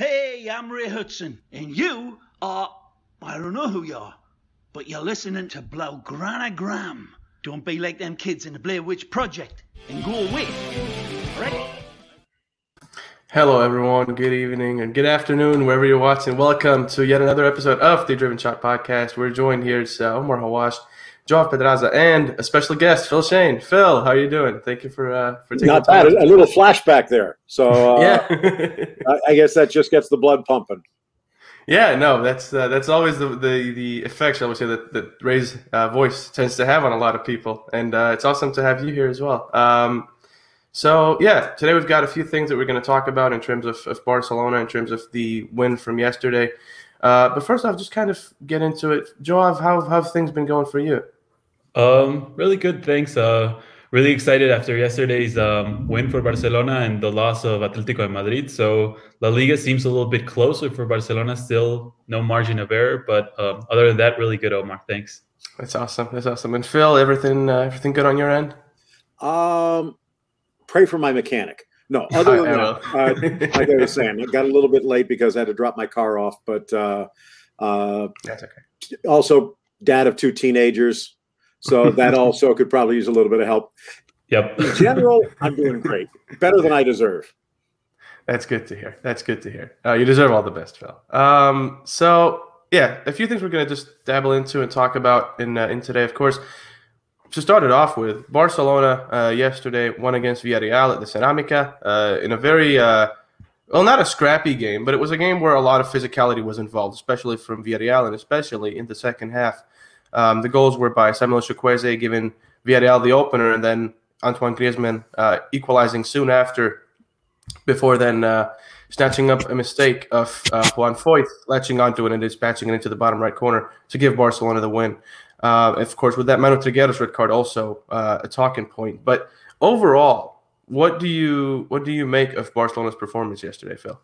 Hey, I'm Ray Hudson, and you are, I don't know who you are, but you're listening to Blow Granagram. Don't be like them kids in the Blair Witch Project and go away. Right? Hello, everyone. Good evening and good afternoon, wherever you're watching. Welcome to yet another episode of the Driven Shot Podcast. We're joined here. It's Omar Hawwash, Joan Pedraza, and a special guest, Phil Shane. Phil, how are you doing? Thank you for taking the time. Not bad. A little flashback there. So yeah, I guess that just gets the blood pumping. Yeah, no, that's always the effect, shall we say, that Ray's voice tends to have on a lot of people. And it's awesome to have you here as well. So, yeah, today we've got a few things that we're going to talk about in terms of Barcelona, in terms of the win from yesterday. But first off, just kind of get into it. Joav, how have things been going for you? Really good, thanks. Really excited after yesterday's win for Barcelona and the loss of Atlético de Madrid. So La Liga seems a little bit closer for Barcelona. Still no margin of error, but other than that, really good, Omar. Thanks. That's awesome. And Phil, everything good on your end? Pray for my mechanic. No, other than that, like I was saying, I got a little bit late because I had to drop my car off. But that's okay. Also, dad of two teenagers, so that also could probably use a little bit of help. Yep. In general, I'm doing great, better than I deserve. That's good to hear. You deserve all the best, Phil. So yeah, a few things we're going to just dabble into and talk about in today, of course. To start it off with, Barcelona yesterday won against Villarreal at the Ceramica in a very, not a scrappy game, but it was a game where a lot of physicality was involved, especially from Villarreal and especially in the second half. The goals were by Samuel Chukwueze giving Villarreal the opener, and then Antoine Griezmann equalizing soon after, before then snatching up a mistake of Juan Foyth, latching onto it and dispatching it into the bottom right corner to give Barcelona the win. Of course, with that Manu Trigueros red card, also a talking point. But overall, what do you make of Barcelona's performance yesterday, Phil?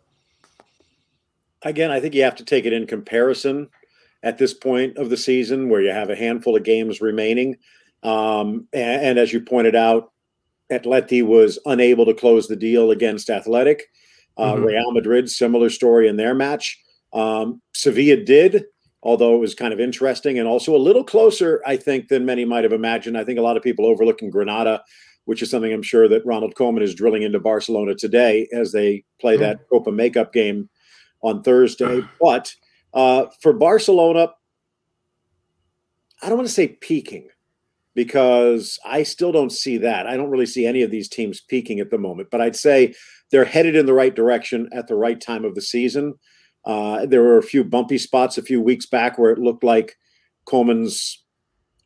Again, I think you have to take it in comparison at this point of the season, where you have a handful of games remaining, and as you pointed out, Atleti was unable to close the deal against Athletic. Real Madrid, similar story in their match. Sevilla did. Although it was kind of interesting and also a little closer, I think, than many might have imagined. I think a lot of people overlooking Granada, which is something I'm sure that Ronald Koeman is drilling into Barcelona today as they play that Copa makeup game on Thursday. But for Barcelona, I don't want to say peaking, because I still don't see that. I don't really see any of these teams peaking at the moment. But I'd say they're headed in the right direction at the right time of the season. There were a few bumpy spots a few weeks back where it looked like Koeman's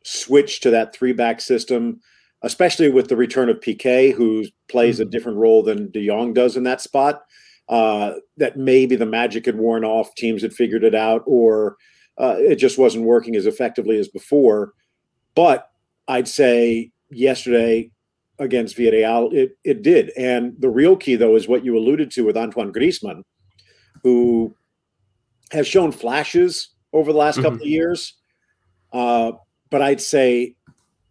switch to that three-back system, especially with the return of Piqué, who plays a different role than De Jong does in that spot, that maybe the magic had worn off, teams had figured it out, or it just wasn't working as effectively as before. But I'd say yesterday against Villarreal, it did. And the real key, though, is what you alluded to with Antoine Griezmann, who has shown flashes over the last couple of years. But I'd say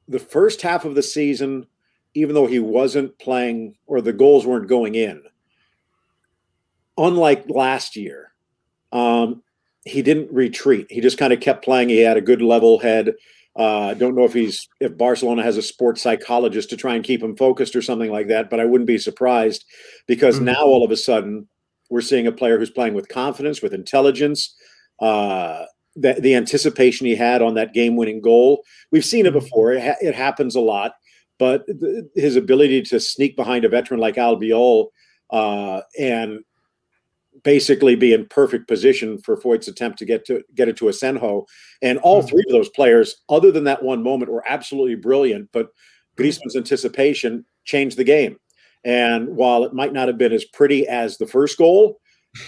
the first half of the season, even though he wasn't playing or the goals weren't going in, unlike last year, he didn't retreat. He just kind of kept playing. He had a good level head. I don't know if Barcelona has a sports psychologist to try and keep him focused or something like that, but I wouldn't be surprised, because now all of a sudden we're seeing a player who's playing with confidence, with intelligence, the anticipation he had on that game-winning goal. We've seen it before. It happens a lot. But his ability to sneak behind a veteran like Albiol and basically be in perfect position for Foyt's attempt to get it to Asenjo. And all three of those players, other than that one moment, were absolutely brilliant. But Griezmann's anticipation changed the game. And while it might not have been as pretty as the first goal,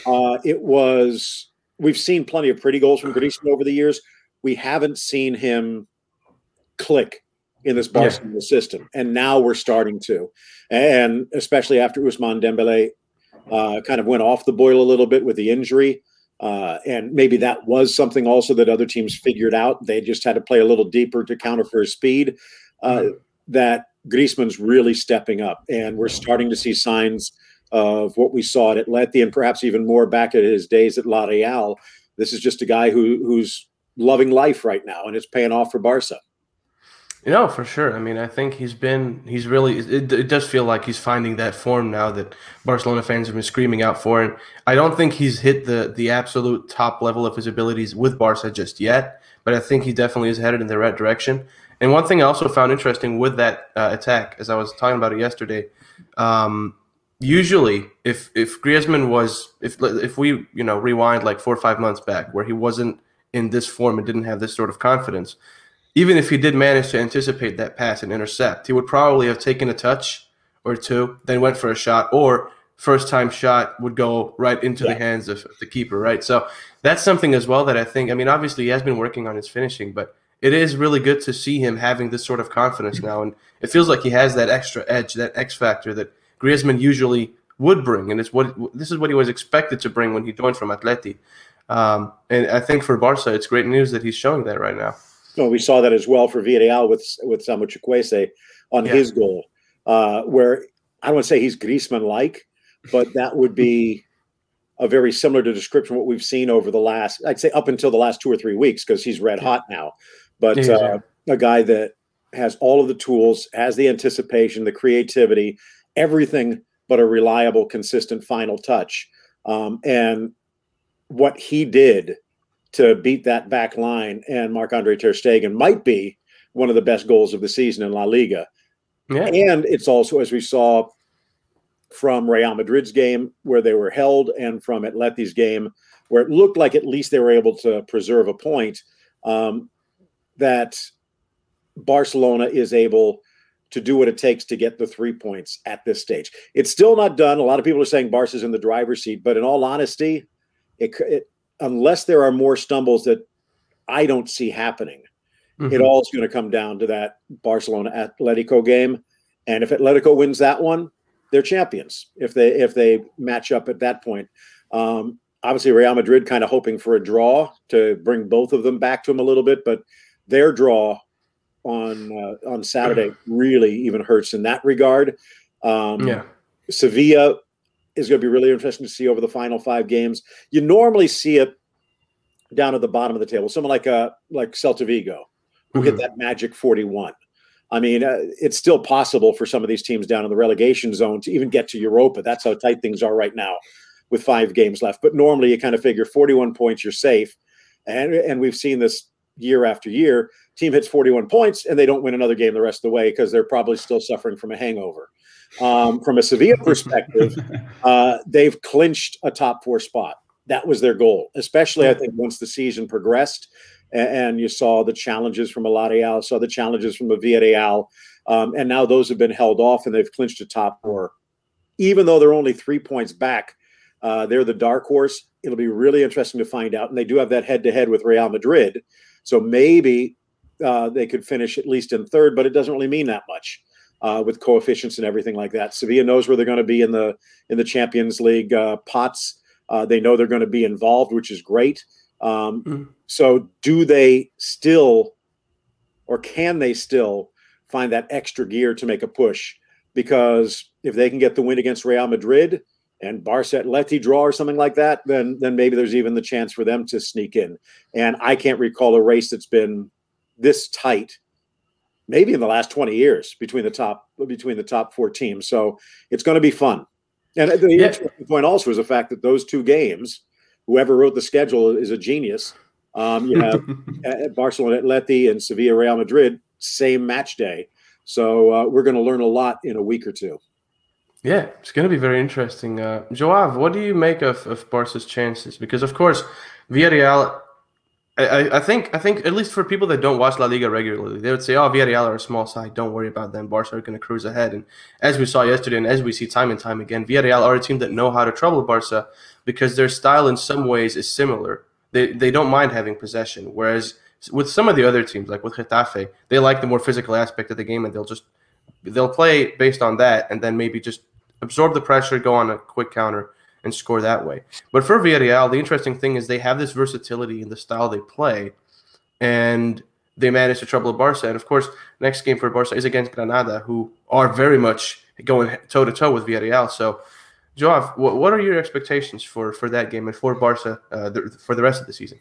it was. We've seen plenty of pretty goals from Griezmann over the years. We haven't seen him click in this Barcelona system, and now we're starting to. And especially after Ousmane Dembele kind of went off the boil a little bit with the injury, and maybe that was something also that other teams figured out. They just had to play a little deeper to counter for his speed. That Griezmann's really stepping up, and we're starting to see signs of what we saw at Atleti and perhaps even more back at his days at La Real. This is just a guy who's loving life right now, and it's paying off for Barca. You know, for sure. I mean, I think it does feel like he's finding that form now that Barcelona fans have been screaming out for. And I don't think he's hit the absolute top level of his abilities with Barca just yet, but I think he definitely is headed in the right direction. And one thing I also found interesting with that attack, as I was talking about it yesterday, usually if Griezmann was, if we, you know, rewind like 4 or 5 months back where he wasn't in this form and didn't have this sort of confidence, even if he did manage to anticipate that pass and intercept, he would probably have taken a touch or two, then went for a shot, or first-time shot would go right into the hands of the keeper, right? So that's something as well that I think, I mean, obviously he has been working on his finishing, but it is really good to see him having this sort of confidence now, and it feels like he has that extra edge, that X factor that Griezmann usually would bring, and this is what he was expected to bring when he joined from Atleti. And I think for Barca, it's great news that he's showing that right now. No, we saw that as well for Villarreal with Samuel Chukwueze on his goal, where I don't want to say he's Griezmann-like, but that would be a very similar to description what we've seen over the last, I'd say up until the last 2 or 3 weeks, because he's red hot now. But a guy that has all of the tools, has the anticipation, the creativity, everything but a reliable, consistent final touch. And what he did to beat that back line and Marc-Andre Ter Stegen might be one of the best goals of the season in La Liga. Yeah. And it's also, as we saw from Real Madrid's game where they were held and from Atleti's game where it looked like at least they were able to preserve a point, that Barcelona is able to do what it takes to get the 3 points at this stage. It's still not done. A lot of people are saying Barca's in the driver's seat, but in all honesty, unless there are more stumbles that I don't see happening, it all is going to come down to that Barcelona-Atletico game. And if Atletico wins that one, they're champions if they match up at that point. Obviously, Real Madrid kind of hoping for a draw to bring both of them back to them a little bit, but their draw on Saturday really even hurts in that regard. Sevilla is going to be really interesting to see over the final 5 games. You normally see it down at the bottom of the table. Someone like Celta Vigo who get that magic 41. I mean, it's still possible for some of these teams down in the relegation zone to even get to Europa. That's how tight things are right now with 5 games left. But normally you kind of figure 41 points, you're safe. And we've seen this year after year. Team hits 41 points and they don't win another game the rest of the way because they're probably still suffering from a hangover. From a Sevilla perspective, they've clinched a top 4 spot. That was their goal, especially I think once the season progressed and you saw the challenges from Villarreal, saw the challenges from Villarreal, and now those have been held off and they've clinched a top 4. Even though they're only 3 points back, they're the dark horse. It'll be really interesting to find out. And they do have that head-to-head with Real Madrid, so maybe they could finish at least in 3rd, but it doesn't really mean that much. With coefficients and everything like that. Sevilla knows where they're going to be in the Champions League pots. They know they're going to be involved, which is great. So do they still, or can they still find that extra gear to make a push? Because if they can get the win against Real Madrid and Barca Atleti draw or something like that, then maybe there's even the chance for them to sneak in. And I can't recall a race that's been this tight maybe in the last 20 years between the top 4 teams. So it's going to be fun. And the interesting point also is the fact that those 2 games, whoever wrote the schedule is a genius. You have Barcelona Atleti and Sevilla Real Madrid, same match day. So we're going to learn a lot in a week or two. Yeah, it's going to be very interesting. Joav, what do you make of Barca's chances? Because, of course, Villarreal – I think at least for people that don't watch La Liga regularly, they would say, oh, Villarreal are a small side. Don't worry about them. Barca are going to cruise ahead. And as we saw yesterday and as we see time and time again, Villarreal are a team that know how to trouble Barca because their style in some ways is similar. They don't mind having possession, whereas with some of the other teams, like with Getafe, they like the more physical aspect of the game and they'll play based on that and then maybe just absorb the pressure, go on a quick counter, and score that way. But for Villarreal, the interesting thing is they have this versatility in the style they play, and they manage to trouble Barca. And, of course, next game for Barca is against Granada, who are very much going toe-to-toe with Villarreal. So Joao, what are your expectations for that game and for Barca for the rest of the season?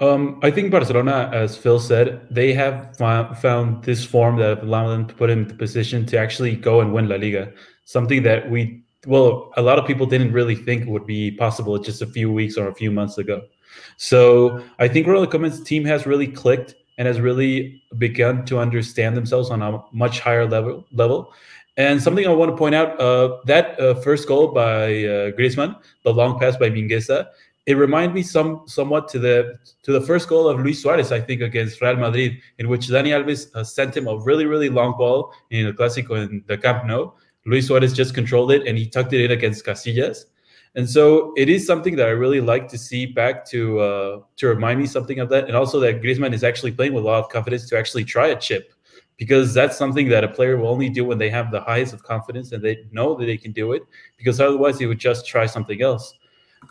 I think Barcelona, as Phil said, they have found this form that allowed them to put in the position to actually go and win La Liga, something that a lot of people didn't really think would be possible just a few weeks or a few months ago. So I think Ronald Koeman's team has really clicked and has really begun to understand themselves on a much higher level. And something I want to point out, that first goal by Griezmann, the long pass by Mingueza, it reminded me somewhat to the first goal of Luis Suárez, I think, against Real Madrid, in which Dani Alves sent him a really, really long ball in the Clásico in the Camp Nou. Luis Suárez just controlled it, and he tucked it in against Casillas. And so it is something that I really like to see back to remind me something of that, and also that Griezmann is actually playing with a lot of confidence to actually try a chip, because that's something that a player will only do when they have the highest of confidence and they know that they can do it, because otherwise they would just try something else.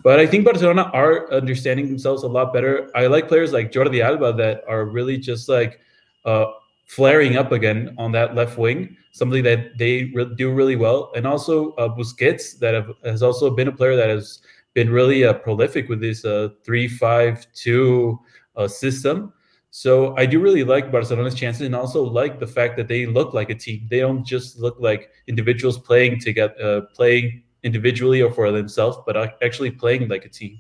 But I think Barcelona are understanding themselves a lot better. I like players like Jordi Alba that are really just like flaring up again on that left wing, something that they do really well. And also Busquets has also been a player that has been really prolific with this 3-5-2 system. So I do really like Barcelona's chances, and also like the fact that they look like a team. They don't just look like individuals playing together, playing individually or for themselves, but actually playing like a team.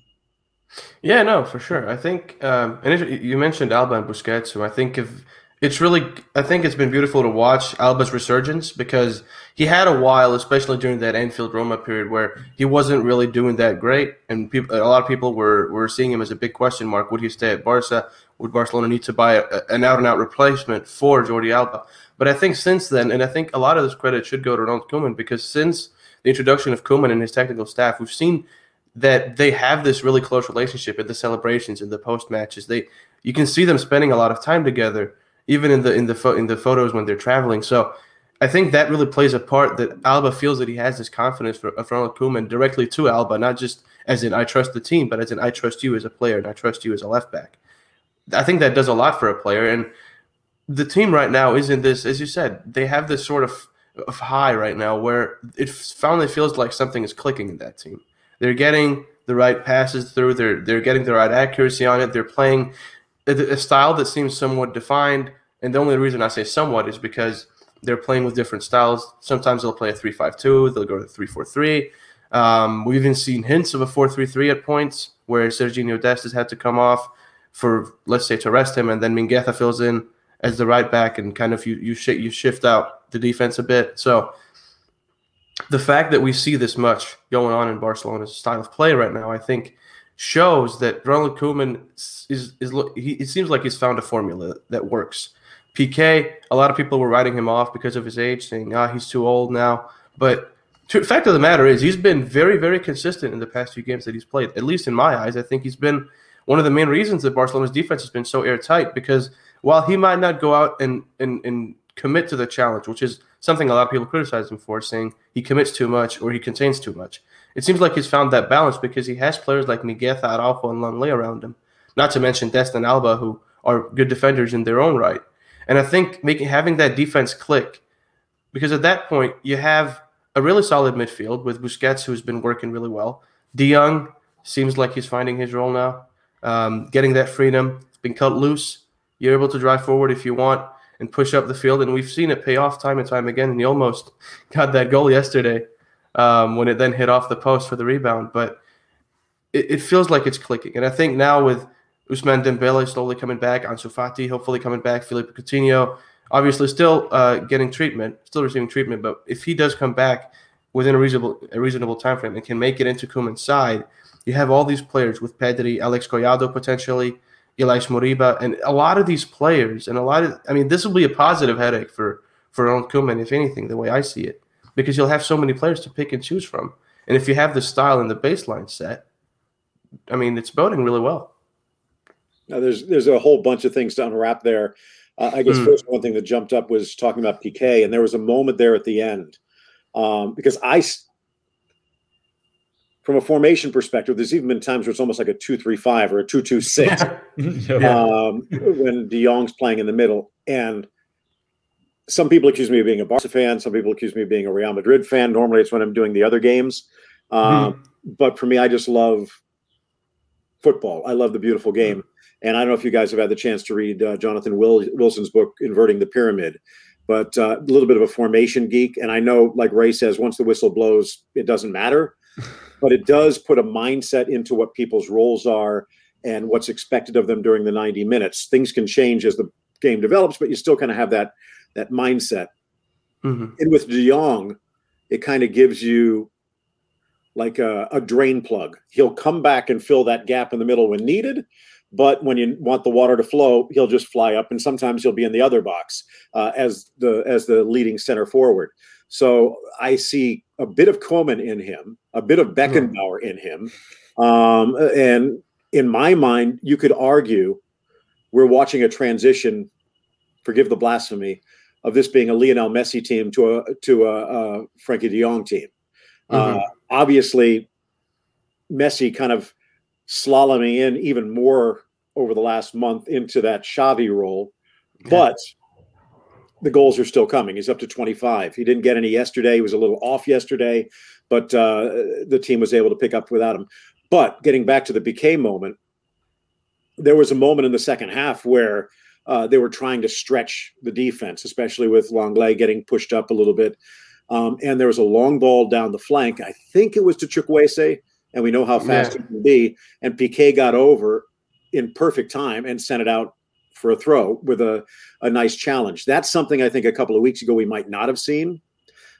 Yeah, no, for sure. I think, and you mentioned Alba and Busquets, who I think it's been beautiful to watch Alba's resurgence, because he had a while, especially during that Anfield Roma period, where he wasn't really doing that great, and a lot of people were seeing him as a big question mark. Would he stay at Barca? Would Barcelona need to buy an out-and-out replacement for Jordi Alba? But I think since then, and I think a lot of this credit should go to Ronald Koeman, because since the introduction of Koeman and his technical staff, we've seen that they have this really close relationship at the celebrations and the post-matches. You can see them spending a lot of time together, even in the photos when they're traveling. So I think that really plays a part, that Alba feels that he has this confidence of Ronald Koeman directly to Alba, not just as in I trust the team, but as in I trust you as a player and I trust you as a left back. I think that does a lot for a player. And the team right now is in this, as you said, they have this sort of high right now where it finally feels like something is clicking in that team. They're getting the right passes through. They're getting the right accuracy on it. They're playing a style that seems somewhat defined. And the only reason I say somewhat is because they're playing with different styles. Sometimes they'll play a 3-5-2. They'll go to 3-4-3. We've even seen hints of a 4-3-3 at points where Sergiño Dest has had to come off for, let's say, to rest him, and then Mingueza fills in as the right back, and kind of you shift out the defense a bit. So the fact that we see this much going on in Barcelona's style of play right now, I think, shows that Ronald Koeman it seems like he's found a formula that works. Piqué, a lot of people were writing him off because of his age, saying, he's too old now. But the fact of the matter is he's been very, very consistent in the past few games that he's played. At least in my eyes, I think he's been one of the main reasons that Barcelona's defense has been so airtight, because while he might not go out and commit to the challenge, which is something a lot of people criticize him for, saying he commits too much or he contains too much, it seems like he's found that balance because he has players like Mingueza, Araujo, and Longley around him, not to mention Dest and Alba, who are good defenders in their own right. And I think having that defense click, because at that point you have a really solid midfield with Busquets, who's been working really well. De Jong seems like he's finding his role now. Getting that freedom, it's been cut loose. You're able to drive forward if you want and push up the field, and we've seen it pay off time and time again. And he almost got that goal yesterday when it then hit off the post for the rebound. But it feels like it's clicking, and I think now with Ousmane Dembele slowly coming back, Ansu Fati hopefully coming back, Philippe Coutinho obviously still receiving treatment. But if he does come back within a reasonable time frame and can make it into Koeman's side, you have all these players with Pedri, Alex Collado potentially, Ilaix Moriba, and a lot of these players. This will be a positive headache for Ronald Koeman, if anything, the way I see it, because you'll have so many players to pick and choose from. And if you have the style and the baseline set, it's boding really well. Now, there's a whole bunch of things to unwrap there. I guess first, one thing that jumped up was talking about Piqué, and there was a moment there at the end because from a formation perspective, there's even been times where it's almost like a 2-3-5 or a 2-2-6 when De Jong's playing in the middle. And some people accuse me of being a Barca fan. Some people accuse me of being a Real Madrid fan. Normally, it's when I'm doing the other games. But for me, I just love football. I love the beautiful game. And I don't know if you guys have had the chance to read Jonathan Wilson's book, Inverting the Pyramid, but a little bit of a formation geek. And I know, like Ray says, once the whistle blows, it doesn't matter. But it does put a mindset into what people's roles are and what's expected of them during the 90 minutes. Things can change as the game develops, but you still kind of have that mindset. And with De Jong, it kind of gives you like a drain plug. He'll come back and fill that gap in the middle when needed, but when you want the water to flow, he'll just fly up, and sometimes he'll be in the other box as the leading center forward. So I see a bit of Koeman in him, a bit of Beckenbauer in him. And in my mind, you could argue we're watching a transition, forgive the blasphemy, of this being a Lionel Messi team to a Frankie De Jong team. Obviously, Messi kind of slaloming in even more over the last month into that Xavi role, but the goals are still coming. He's up to 25. He didn't get any yesterday. He was a little off yesterday, but the team was able to pick up without him. But getting back to the Piqué moment, there was a moment in the second half where they were trying to stretch the defense, especially with Lenglet getting pushed up a little bit. And there was a long ball down the flank. I think it was to Chukwueze, and we know how fast it can be. And Piqué got over in perfect time and sent it out for a throw with a nice challenge. That's something I think a couple of weeks ago we might not have seen.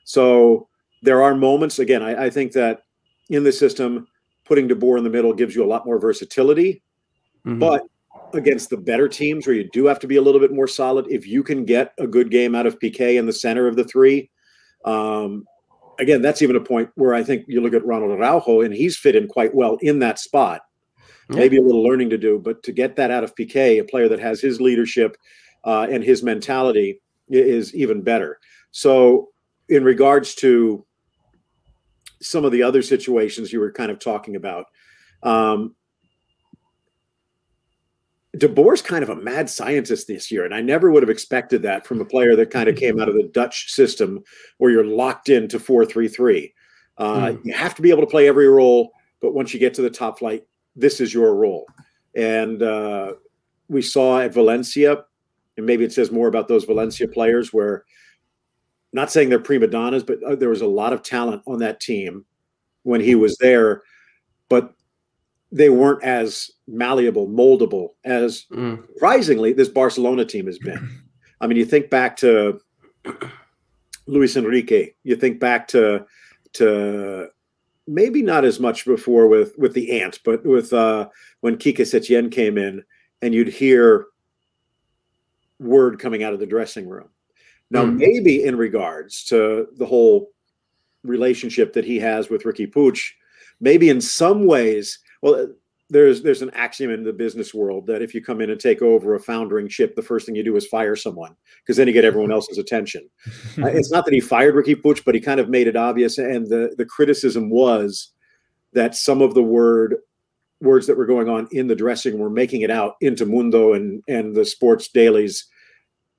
So there are moments. Again, I think that in the system, putting De Boer in the middle gives you a lot more versatility. But against the better teams where you do have to be a little bit more solid, if you can get a good game out of Piqué in the center of the three, again, that's even a point where I think you look at Ronald Araujo, and he's fit in quite well in that spot. Maybe a little learning to do, but to get that out of Piqué, a player that has his leadership and his mentality, is even better. So in regards to some of the other situations you were kind of talking about, De Boer's kind of a mad scientist this year, and I never would have expected that from a player that kind of came out of the Dutch system where you're locked into 4-3-3. You have to be able to play every role, but once you get to the top flight, this is your role. And we saw at Valencia, and maybe it says more about those Valencia players, where, not saying they're prima donnas, but there was a lot of talent on that team when he was there, but they weren't as malleable, moldable as, surprisingly, this Barcelona team has been. I mean, you think back to Luis Enrique, you think back to maybe not as much before with the Ant, but with when Quique Setién came in, and you'd hear word coming out of the dressing room. Now, maybe in regards to the whole relationship that he has with Riqui Puig, maybe in some ways, well, there's an axiom in the business world that if you come in and take over a foundering ship, the first thing you do is fire someone, because then you get everyone else's attention. It's not that he fired Riqui Puig, but he kind of made it obvious. And the criticism was that some of the words that were going on in the dressing were making it out into Mundo and the sports dailies,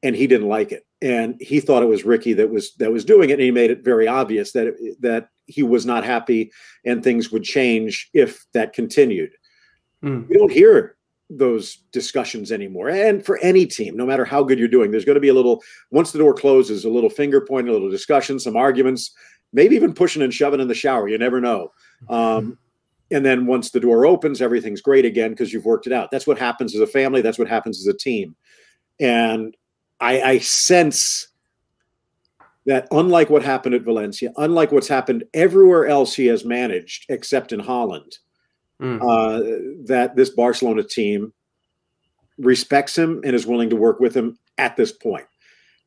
and he didn't like it. And he thought it was Ricky that was doing it, and he made it very obvious that he was not happy and things would change if that continued. We don't hear those discussions anymore. And for any team, no matter how good you're doing, there's going to be a little, once the door closes, a little finger pointing, a little discussion, some arguments, maybe even pushing and shoving in the shower. You never know. And then once the door opens, everything's great again because you've worked it out. That's what happens as a family. That's what happens as a team. And I sense that, unlike what happened at Valencia, unlike what's happened everywhere else he has managed, except in Holland, that this Barcelona team respects him and is willing to work with him at this point.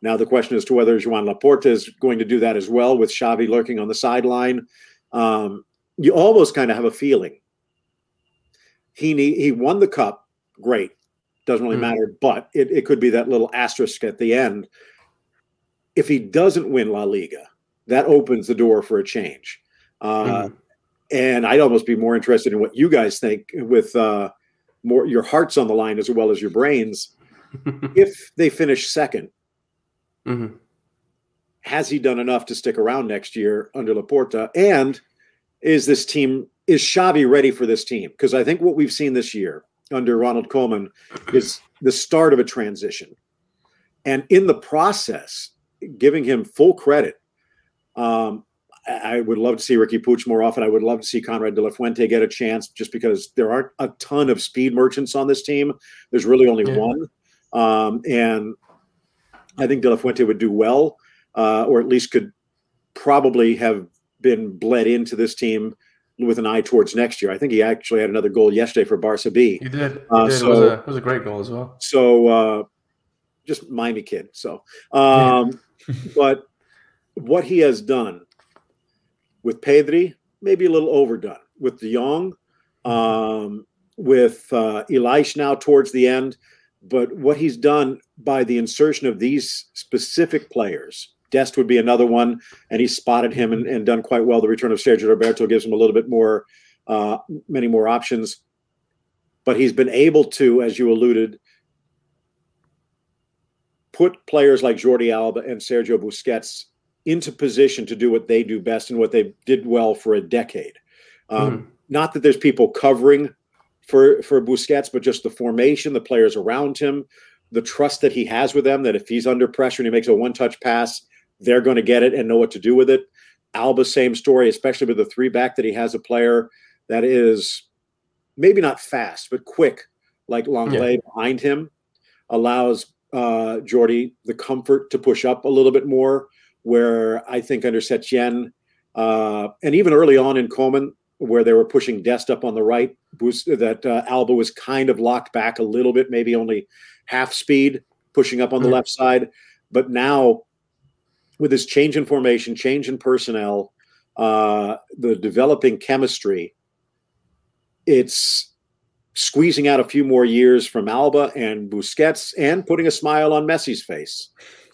Now, the question as to whether Joan Laporta is going to do that as well, with Xavi lurking on the sideline. You almost kind of have a feeling. He won the cup, great. Doesn't really matter, but it could be that little asterisk at the end. If he doesn't win La Liga, that opens the door for a change. And I'd almost be more interested in what you guys think, with more your hearts on the line as well as your brains. If they finish second, has he done enough to stick around next year under Laporta? And is this team, is Xavi ready for this team? Because I think what we've seen this year under Ronald Koeman is the start of a transition. And in the process, giving him full credit, I would love to see Riqui Puig more often. I would love to see Conrad de la Fuente get a chance, just because there aren't a ton of speed merchants on this team. There's really only one. And I think de la Fuente would do well, or at least could probably have been bled into this team with an eye towards next year. I think he actually had another goal yesterday for Barca B. He did. So, it was a great goal as well. So just Miami kid. So, but what he has done with Pedri, maybe a little overdone. With De Jong, with Ilaix now towards the end. But what he's done by the insertion of these specific players, Dest would be another one, and he spotted him and done quite well. The return of Sergio Roberto gives him a little bit more, many more options. But he's been able to, as you alluded, put players like Jordi Alba and Sergio Busquets into position to do what they do best and what they did well for a decade. Not that there's people covering for Busquets, but just the formation, the players around him, the trust that he has with them, that if he's under pressure and he makes a one-touch pass, they're going to get it and know what to do with it. Alba, same story, especially with the three-back, that he has a player that is maybe not fast, but quick, like Longley behind him, allows Jordi the comfort to push up a little bit more, where I think under Setién, and even early on in Koeman, where they were pushing Dest up on the right, Alba was kind of locked back a little bit, maybe only half speed, pushing up on the left side. But now, with this change in formation, change in personnel, the developing chemistry, it's squeezing out a few more years from Alba and Busquets and putting a smile on Messi's face.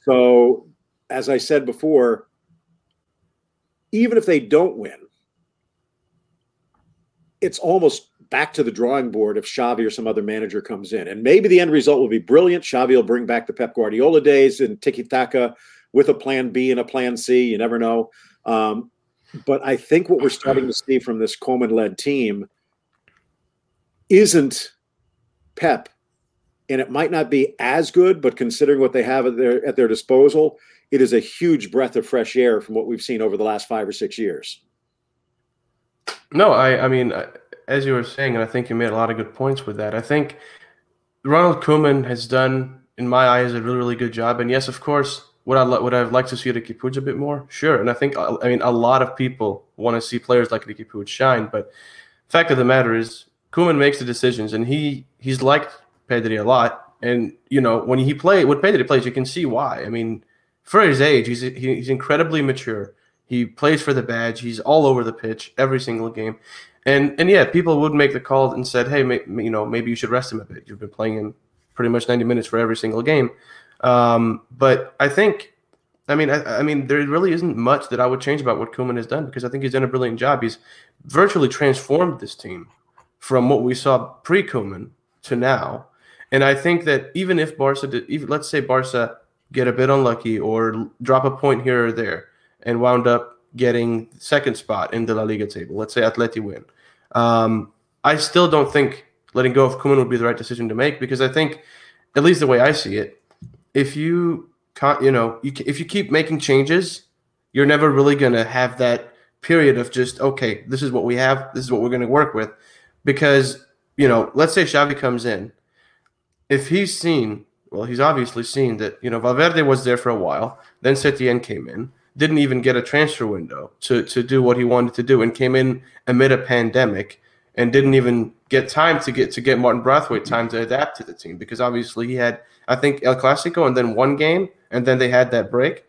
So, as I said before, even if they don't win, it's almost back to the drawing board if Xavi or some other manager comes in. And maybe the end result will be brilliant. Xavi will bring back the Pep Guardiola days and tiki-taka with a plan B and a plan C. You never know. But I think what we're starting to see from this Koeman-led team isn't Pep. And it might not be as good, but considering what they have at their disposal, it is a huge breath of fresh air from what we've seen over the last 5 or 6 years. No, I mean, as you were saying, and I think you made a lot of good points with that, I think Ronald Koeman has done, in my eyes, a really, really good job. And yes, of course, would I have liked to see Riqui Puig a bit more? Sure. And I think, I mean, a lot of people want to see players like Riqui Puig shine. But the fact of the matter is, Koeman makes the decisions, and he's liked Pedri a lot, and you know when Pedri plays, you can see why. I mean, for his age, he's incredibly mature. He plays for the badge. He's all over the pitch every single game, and yeah, people would make the call and said, hey, maybe you should rest him a bit. You've been playing him pretty much 90 minutes for every single game, but I think. I mean, there really isn't much that I would change about what Koeman has done, because I think he's done a brilliant job. He's virtually transformed this team from what we saw pre-Koeman to now. And I think that even if let's say Barca get a bit unlucky or drop a point here or there and wound up getting second spot in the La Liga table, let's say Atleti win, I still don't think letting go of Koeman would be the right decision to make, because I think, at least the way I see it, if you keep making changes, you're never really going to have that period of just, okay, this is what we have, this is what we're going to work with, because let's say Xavi comes in. If he's obviously seen that, Valverde was there for a while, then Setién came in, didn't even get a transfer window to do what he wanted to do, and came in amid a pandemic and didn't even get time to get Martin Brathwaite time to adapt to the team, because obviously he had, I think, El Clasico and then one game, and then they had that break.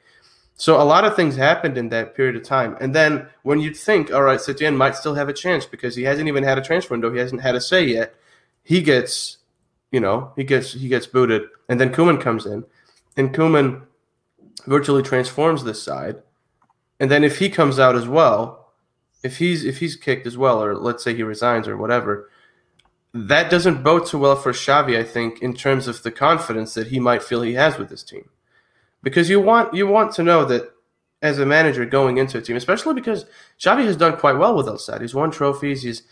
So a lot of things happened in that period of time. And then when you think, all right, Setién might still have a chance because he hasn't even had a transfer window, he hasn't had a say yet, he gets booted. And then Koeman comes in, and Koeman virtually transforms this side. And then if he comes out as well, if he's kicked as well, or let's say he resigns or whatever, that doesn't bode too well for Xavi, I think, in terms of the confidence that he might feel he has with this team. Because you want to know that as a manager going into a team, especially because Xavi has done quite well with El Sad. He's won trophies. He's,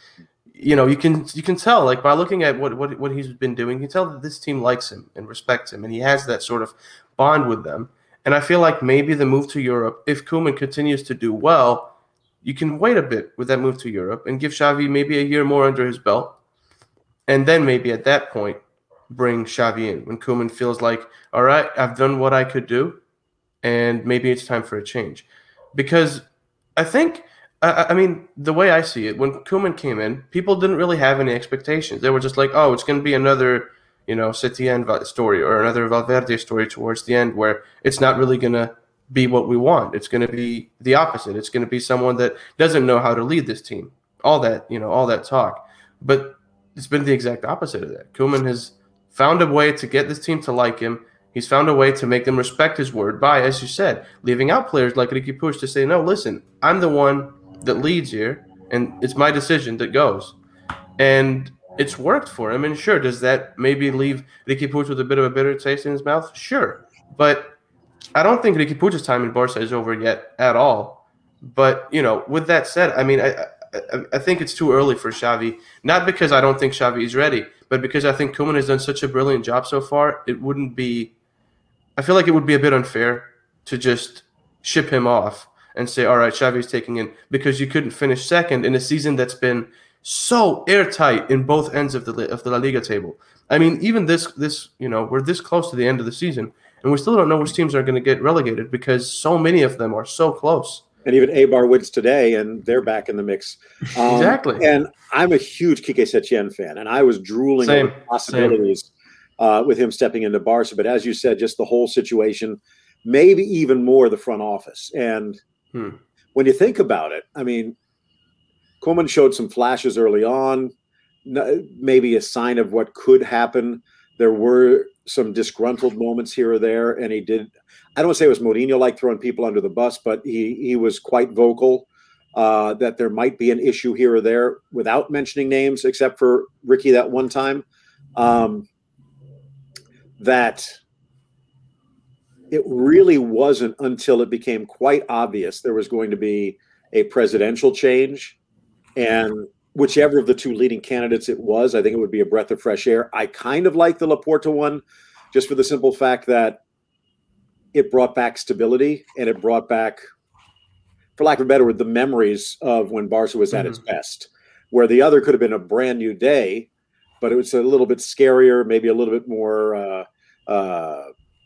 you know, you can tell, like, by looking at what he's been doing, you can tell that this team likes him and respects him, and he has that sort of bond with them. And I feel like maybe the move to Europe, if Koeman continues to do well, you can wait a bit with that move to Europe and give Xavi maybe a year more under his belt. And then maybe at that point, bring Xavi in when Koeman feels like, all right, I've done what I could do, and maybe it's time for a change. Because I think, I mean, the way I see it, when Koeman came in, people didn't really have any expectations. They were just like, oh, it's going to be another, you know, Setién story or another Valverde story towards the end where it's not really going to be what we want. It's going to be the opposite. It's going to be someone that doesn't know how to lead this team. All that, you know, all that talk. But it's been the exact opposite of that. Koeman has found a way to get this team to like him. He's found a way to make them respect his word by, as you said, leaving out players like Riqui Puig to say, no, listen, I'm the one that leads here, and it's my decision that goes. And it's worked for him. And sure, does that maybe leave Riqui Puig with a bit of a bitter taste in his mouth? Sure. But I don't think Riqui Puig's time in Barca is over yet at all. But, you know, with that said, I mean, I think it's too early for Xavi, not because I don't think Xavi is ready, but because I think Koeman has done such a brilliant job so far, I feel like it would be a bit unfair to just ship him off and say, all right, Xavi's taking in, because you couldn't finish second in a season that's been so airtight in both ends of the La Liga table. I mean, even this, you know, we're this close to the end of the season, and we still don't know which teams are going to get relegated because so many of them are so close. And even Eibar wins today, and they're back in the mix. Exactly. And I'm a huge Quique Setién fan, and I was drooling over possibilities with him stepping into Barca. But as you said, just the whole situation, maybe even more the front office. And when you think about it, I mean, Koeman showed some flashes early on, maybe a sign of what could happen. There were some disgruntled moments here or there, and he did – I don't say it was Mourinho like throwing people under the bus, but he was quite vocal that there might be an issue here or there without mentioning names, except for Ricky that one time, that it really wasn't until it became quite obvious there was going to be a presidential change. And whichever of the two leading candidates it was, I think it would be a breath of fresh air. I kind of like the Laporta one just for the simple fact that it brought back stability, and it brought back, for lack of a better word, the memories of when Barca was at its best, where the other could have been a brand new day, but it was a little bit scarier, maybe a little bit more of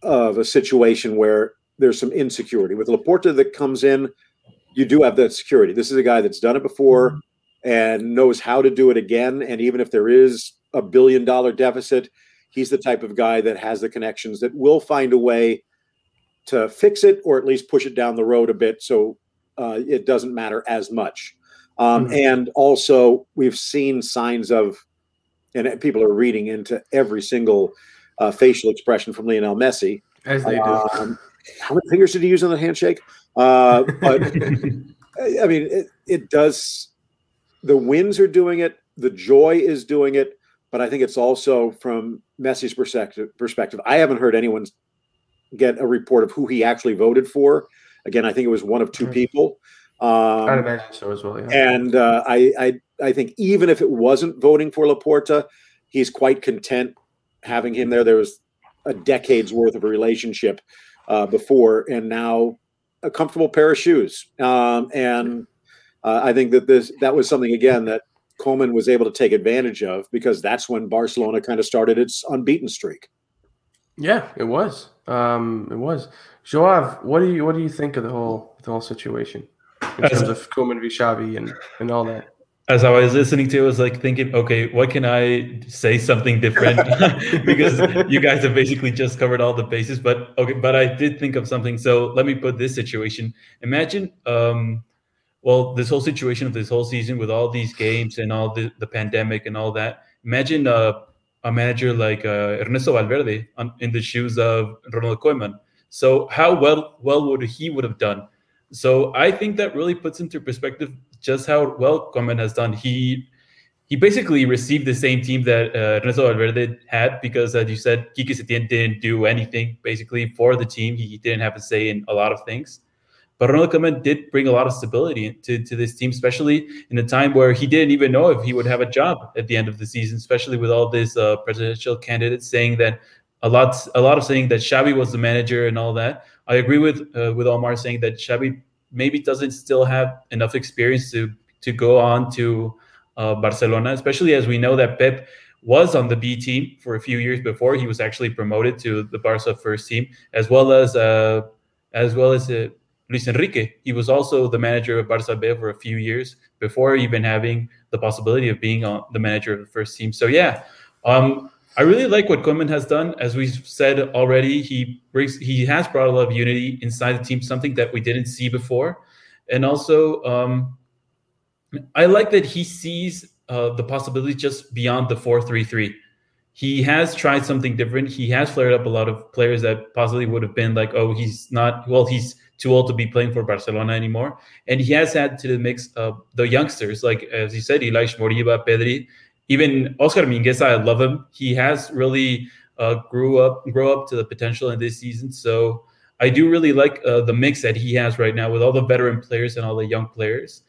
a situation where there's some insecurity. With Laporta that comes in, you do have that security. This is a guy that's done it before and knows how to do it again. And even if there is a $1 billion deficit, he's the type of guy that has the connections that will find a way to fix it, or at least push it down the road a bit so it doesn't matter as much. And also, we've seen signs of, and people are reading into every single facial expression from Lionel Messi. As they do. How many fingers did he use on the handshake? But I mean, it does. The wins are doing it. The joy is doing it. But I think it's also from Messi's perspective. I haven't heard anyone's get a report of who he actually voted for. Again, I think it was one of two people. I'd imagine so as well. Yeah. And I think even if it wasn't voting for Laporta, he's quite content having him there. There was a decade's worth of a relationship before, and now a comfortable pair of shoes. I think that that was something, again, that Koeman was able to take advantage of, because that's when Barcelona kind of started its unbeaten streak. Yeah, it was. It was. Joav, what do you think of the whole situation in terms of Koeman v. Xavi and all that? As I was listening to it, I was like thinking, okay, what can I say something different? Because you guys have basically just covered all the bases. But I did think of something. So let me put this situation. Imagine, this whole situation of this whole season with all these games and all the pandemic and all that. Imagine a manager like Ernesto Valverde in the shoes of Ronald Koeman. So how well would he would have done? So I think that really puts into perspective just how well Koeman has done. He basically received the same team that Ernesto Valverde had, because, as you said, Quique Setién didn't do anything basically for the team. He didn't have a say in a lot of things. But Ronald Koeman did bring a lot of stability to this team, especially in a time where he didn't even know if he would have a job at the end of the season, especially with all these presidential candidates saying that a lot of saying that Xavi was the manager and all that. I agree with Omar saying that Xavi maybe doesn't still have enough experience to go on to Barcelona, especially as we know that Pep was on the B team for a few years before he was actually promoted to the Barca first team, as well as Luis Enrique. He was also the manager of Barça B for a few years before even having the possibility of being the manager of the first team. So yeah, I really like what Koeman has done. As we've said already, he has brought a lot of unity inside the team, something that we didn't see before. And also, I like that he sees the possibility just beyond the 4-3-3. He has tried something different. He has flared up a lot of players that possibly would have been like, oh, he's too old to be playing for Barcelona anymore. And he has had to the mix the youngsters, like, as you said, Ilaix Moriba, Pedri, even Oscar Mingueza. I love him. He has really grow up to the potential in this season. So I do really like the mix that he has right now with all the veteran players and all the young players.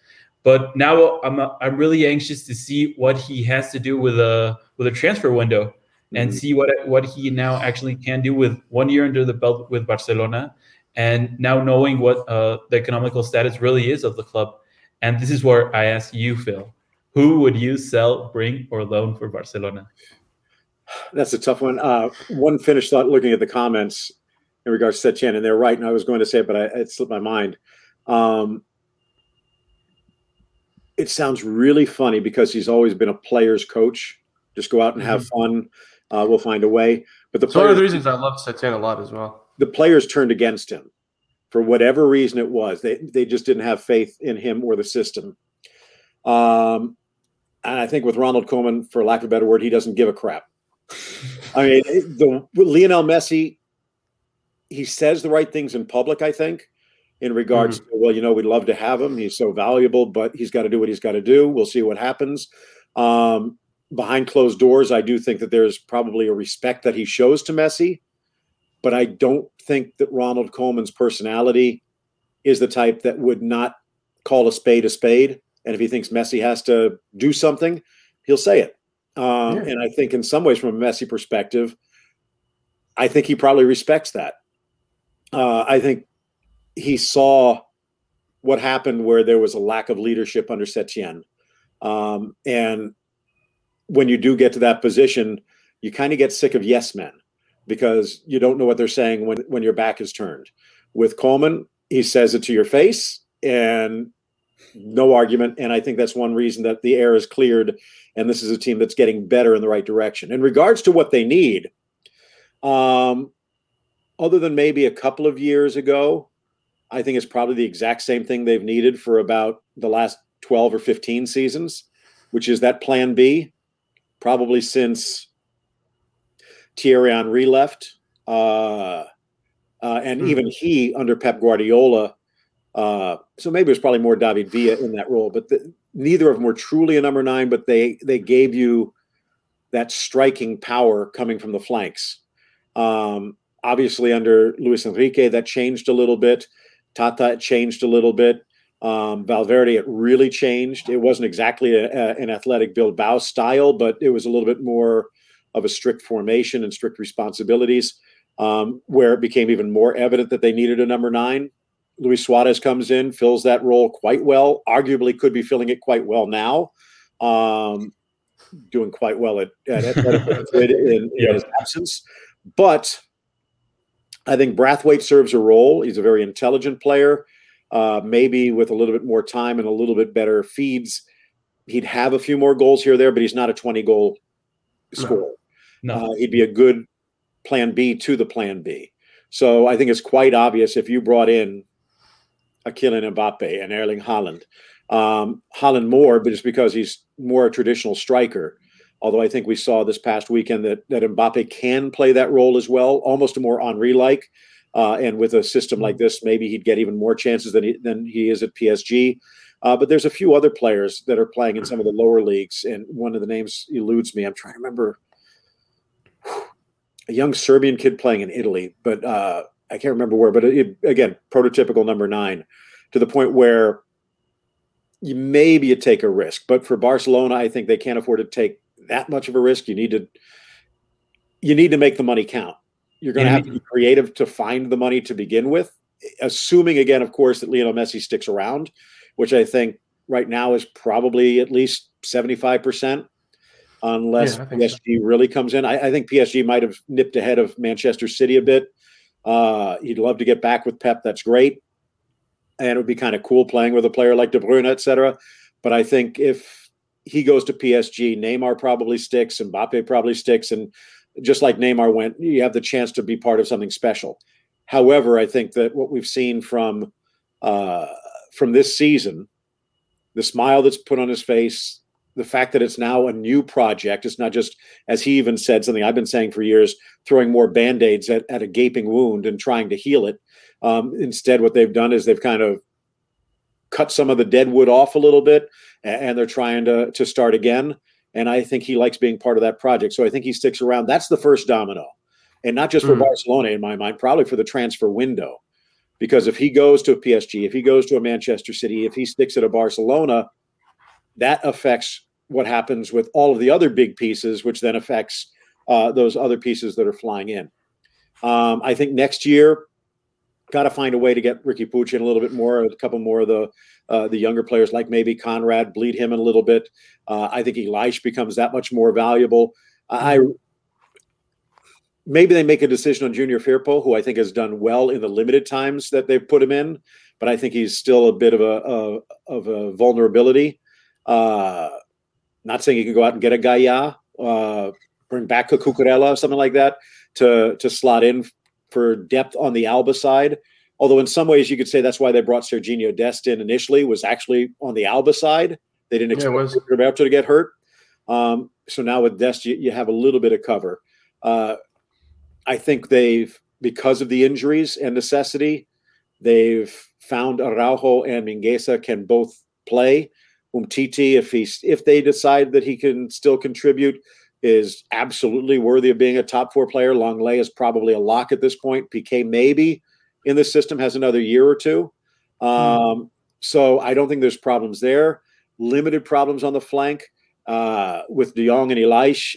But now I'm really anxious to see what he has to do with a transfer window and see what he now actually can do with 1 year under the belt with Barcelona, and now knowing what the economical status really is of the club. And this is where I ask you, Phil, who would you sell, bring, or loan for Barcelona? That's a tough one. One finished thought looking at the comments in regards to Setién, and they're right, and I was going to say it, but it slipped my mind. It sounds really funny because he's always been a player's coach. Just go out and have fun. We'll find a way. But the one of the reasons I love Setién a lot as well. The players turned against him for whatever reason it was. They just didn't have faith in him or the system. And I think with Ronald Koeman, for lack of a better word, he doesn't give a crap. I mean, Lionel Messi, he says the right things in public, I think, in regards to, well, you know, we'd love to have him. He's so valuable, but he's got to do what he's got to do. We'll see what happens. Behind closed doors, I do think that there's probably a respect that he shows to Messi, but I don't think that Ronald Koeman's personality is the type that would not call a spade a spade. And if he thinks Messi has to do something, he'll say it. And I think in some ways, from a Messi perspective, I think he probably respects that. I think he saw what happened where there was a lack of leadership under Setién. And when you do get to that position, you kind of get sick of yes men because you don't know what they're saying when your back is turned. With Koeman, he says it to your face and no argument. And I think that's one reason that the air is cleared and this is a team that's getting better in the right direction. In regards to what they need, other than maybe a couple of years ago, I think it's probably the exact same thing they've needed for about the last 12 or 15 seasons, which is that plan B, probably since Thierry Henry left. And even he, under Pep Guardiola, so maybe it was probably more David Villa in that role, but neither of them were truly a number nine, but they gave you that striking power coming from the flanks. Obviously, under Luis Enrique, that changed a little bit. Tata, it changed a little bit. Valverde, it really changed. It wasn't exactly an Athletic Bilbao style, but it was a little bit more of a strict formation and strict responsibilities, where it became even more evident that they needed a number nine. Luis Suárez comes in, fills that role quite well, arguably could be filling it quite well now, doing quite well at Athletic Madrid in his absence. But I think Brathwaite serves a role. He's a very intelligent player. Maybe with a little bit more time and a little bit better feeds, he'd have a few more goals here or there, but he's not a 20-goal scorer. No. He'd be a good plan B to the plan B. So I think it's quite obvious if you brought in a Kylian Mbappe and Erling Haaland. Haaland more, but it's because he's more a traditional striker. Although I think we saw this past weekend that Mbappe can play that role as well, almost a more Henry-like. And with a system like this, maybe he'd get even more chances than he is at PSG. But there's a few other players that are playing in some of the lower leagues, and one of the names eludes me. I'm trying to remember a young Serbian kid playing in Italy, but I can't remember where. But again, prototypical number nine. to the point where maybe you take a risk. But for Barcelona, I think they can't afford to take that much of a risk. You need to make the money count. You're going to have to be creative to find the money to begin with, assuming, again, of course, that Lionel Messi sticks around, which I think right now is probably at least 75%, unless PSG really comes in. I think PSG might have nipped ahead of Manchester City a bit. He'd love to get back with Pep. That's great. And it would be kind of cool playing with a player like De Bruyne, et cetera. But I think if he goes to PSG, Neymar probably sticks, and Mbappe probably sticks. And just like Neymar went, you have the chance to be part of something special. However, I think that what we've seen from this season, the smile that's put on his face, the fact that it's now a new project. It's not just, as he even said, something I've been saying for years, throwing more Band-Aids at a gaping wound and trying to heal it. Instead, what they've done is they've kind of cut some of the dead wood off a little bit, and they're trying to start again. And I think he likes being part of that project. So I think he sticks around. That's the first domino. And not just for Barcelona, in my mind, probably for the transfer window. Because if he goes to a PSG, if he goes to a Manchester City, if he sticks at a Barcelona, that affects what happens with all of the other big pieces, which then affects those other pieces that are flying in. I think next year, got to find a way to get Riqui Puig in a little bit more, a couple more of the younger players, like maybe Conrad, bleed him in a little bit. I think Ilaix becomes that much more valuable. Maybe they make a decision on Junior Firpo, who I think has done well in the limited times that they've put him in, but I think he's still a bit of a vulnerability. Not saying you can go out and get a Gaia, bring back a Cucurella, something like that, to slot in for depth on the Alba side. Although in some ways you could say that's why they brought Sergiño Dest in initially, was actually on the Alba side. They didn't expect to get hurt. So now with Dest, you have a little bit of cover. I think they've, because of the injuries and necessity, they've found Araujo and Mingueza can both play. Umtiti, if they decide that he can still contribute, is absolutely worthy of being a top four player. Longley is probably a lock at this point. Piqué maybe in this system has another year or two. So I don't think there's problems there. Limited problems on the flank with De Jong and Ilaix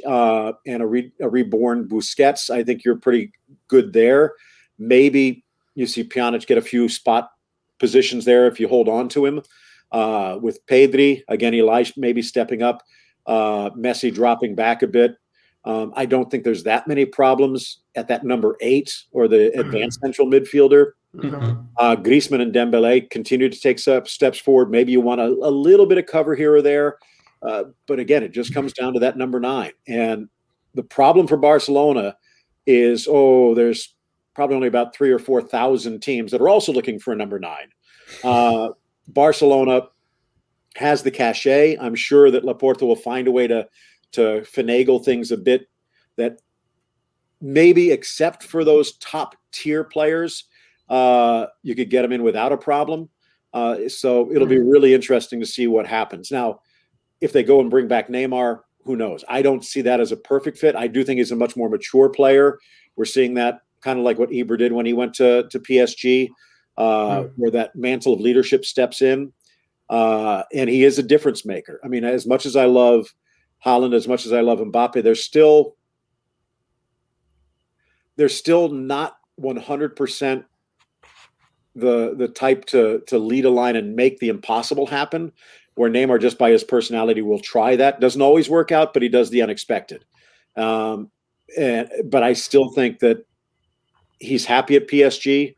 and a reborn Busquets. I think you're pretty good there. Maybe you see Pjanic get a few spot positions there if you hold on to him. With Pedri, again, Ilaix maybe stepping up, Messi dropping back a bit. I don't think there's that many problems at that number 8 or the advanced central midfielder. Griezmann and Dembele continue to take steps forward. Maybe you want a little bit of cover here or there. But again, it just comes down to that number 9. And the problem for Barcelona is, there's probably only about 3,000 or 4,000 teams that are also looking for a number 9. Barcelona has the cachet. I'm sure that Laporta will find a way to finagle things a bit, that maybe except for those top tier players, you could get them in without a problem. So it'll be really interesting to see what happens. Now, if they go and bring back Neymar, who knows? I don't see that as a perfect fit. I do think he's a much more mature player. We're seeing that kind of like what Eber did when he went to PSG. Where that mantle of leadership steps in, and he is a difference maker. I mean, as much as I love Haaland, as much as I love Mbappe, they're still not 100% the type to lead a line and make the impossible happen, where Neymar just by his personality will try that. Doesn't always work out, but he does the unexpected. But I still think that he's happy at PSG.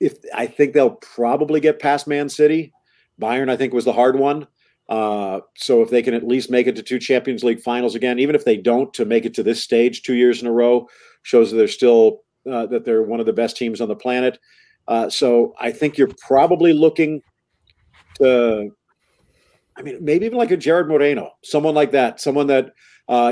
If I think they'll probably get past Man City. Bayern, I think, was the hard one. So if they can at least make it to 2 Champions League finals again, even if they don't, to make it to this stage 2 years in a row shows that they're still that they're one of the best teams on the planet. So I think you're probably looking to, I mean, maybe even like a Gerard Moreno, someone like that, someone that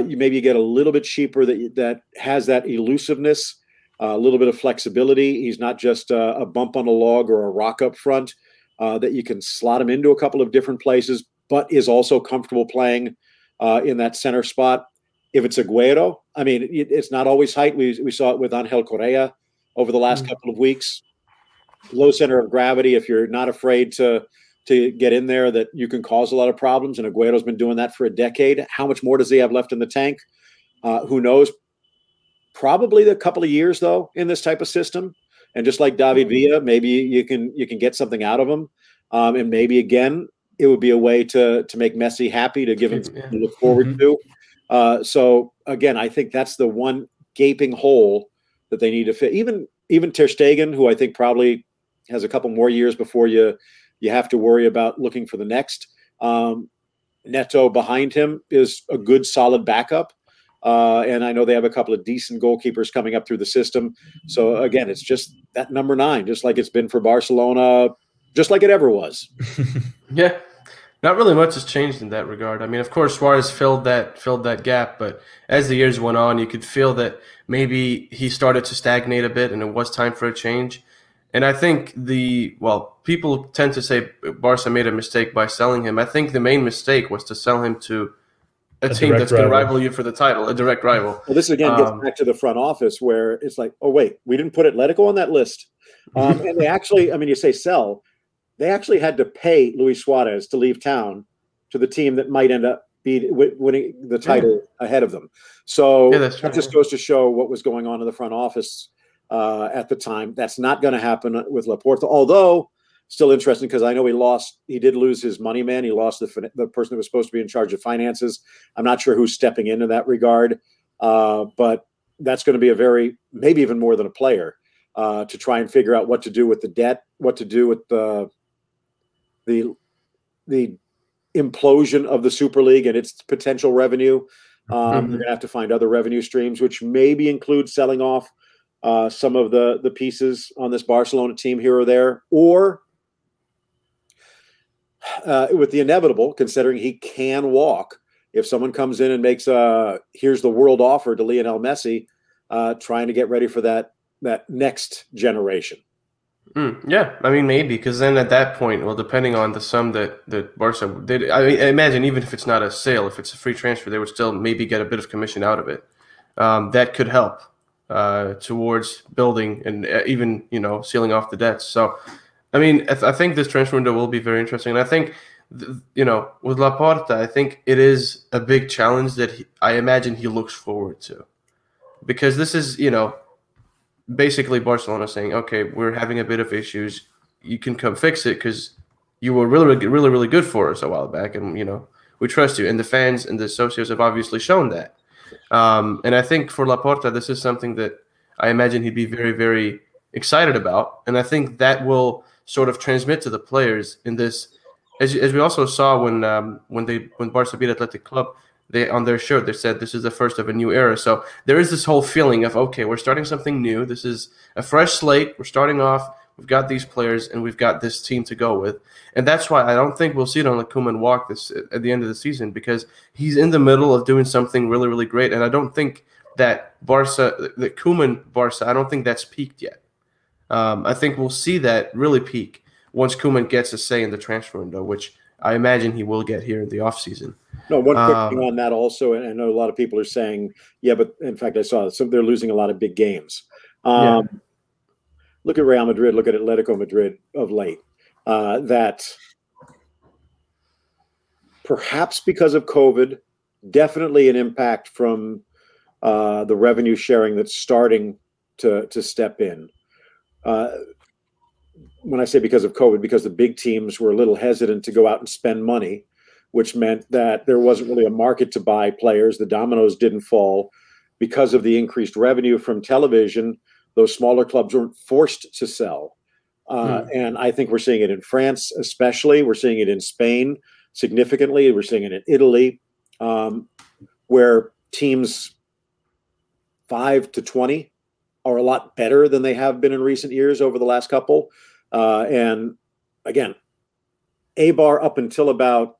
you maybe get a little bit cheaper that has that elusiveness. A little bit of flexibility. He's not just a bump on a log or a rock up front, that you can slot him into a couple of different places, but is also comfortable playing in that center spot. If it's Agüero, I mean, it's not always height. We saw it with Angel Correa over the last couple of weeks. low center of gravity, if you're not afraid to get in there, that you can cause a lot of problems. And Agüero's been doing that for a decade. How much more does he have left in the tank? Who knows? Probably a couple of years, though, in this type of system. And just like David Villa, maybe you can get something out of him. And maybe, again, it would be a way to make Messi happy, to give him something to look forward to. So, again, I think that's the one gaping hole that they need to fit. Even Ter Stegen, who I think probably has a couple more years before you have to worry about looking for the next. Neto behind him is a good, solid backup. And I know they have a couple of decent goalkeepers coming up through the system. So, again, it's just that number 9, just like it's been for Barcelona, just like it ever was. Yeah. Not really much has changed in that regard. I mean, of course, Suarez filled that gap, but as the years went on, you could feel that maybe he started to stagnate a bit and it was time for a change. And I think people tend to say Barca made a mistake by selling him. I think the main mistake was to sell him to a team that's going to rival you for the title, a direct rival. Well, this, again, gets back to the front office where it's like, oh, wait, we didn't put Atletico on that list. And they actually – I mean, you say sell – they actually had to pay Luis Suarez to leave town to the team that might end up winning the title ahead of them. So that just goes to show what was going on in the front office at the time. That's not going to happen with Laporta, although still interesting because I know he did lose his money man. He lost the person that was supposed to be in charge of finances. I'm not sure who's stepping in that regard, but that's going to be maybe even more than a player to try and figure out what to do with the debt, what to do with the implosion of the Super League and its potential revenue. They're going to have to find other revenue streams, which maybe include selling off some of the pieces on this Barcelona team here or there, or with the inevitable, considering he can walk. If someone comes in and makes here's the world offer to Lionel Messi, trying to get ready for that next generation. Yeah, I mean, maybe, because then at that point, well, depending on the sum that Barca did, I mean, I imagine even if it's not a sale, if it's a free transfer, they would still maybe get a bit of commission out of it. That could help towards building and even, sealing off the debts. So, I mean, I think this transfer window will be very interesting. And I think, with Laporta, I think it is a big challenge that I imagine he looks forward to, because this is, basically Barcelona saying, okay, we're having a bit of issues. You can come fix it because you were really, really, really good for us a while back. And, we trust you. And the fans and the socios have obviously shown that. And I think for Laporta, this is something that I imagine he'd be very, very excited about. And I think that will sort of transmit to the players in this. As we also saw when Barca beat Athletic Club, they on their shirt, they said this is the first of a new era. So there is this whole feeling of, okay, we're starting something new. This is a fresh slate. We're starting off. We've got these players, and we've got this team to go with. And that's why I don't think we'll see Ronald Koeman walk this at the end of the season, because he's in the middle of doing something really, really great. And I don't think that Koeman Barca, I don't think that's peaked yet. I think we'll see that really peak once Koeman gets a say in the transfer window, which I imagine he will get here in the offseason. No, one quick thing on that also, and I know a lot of people are saying, yeah, but in fact, I saw some, they're losing a lot of big games. Look at Real Madrid, look at Atletico Madrid of late. That perhaps because of COVID, definitely an impact from the revenue sharing that's starting to step in. When I say because of COVID, because the big teams were a little hesitant to go out and spend money, which meant that there wasn't really a market to buy players. The dominoes didn't fall because of the increased revenue from television. Those smaller clubs weren't forced to sell. And I think we're seeing it in France, especially. We're seeing it in Spain significantly. We're seeing it in Italy, where teams 5 to 20 are a lot better than they have been in recent years over the last couple. And again, Eibar up until about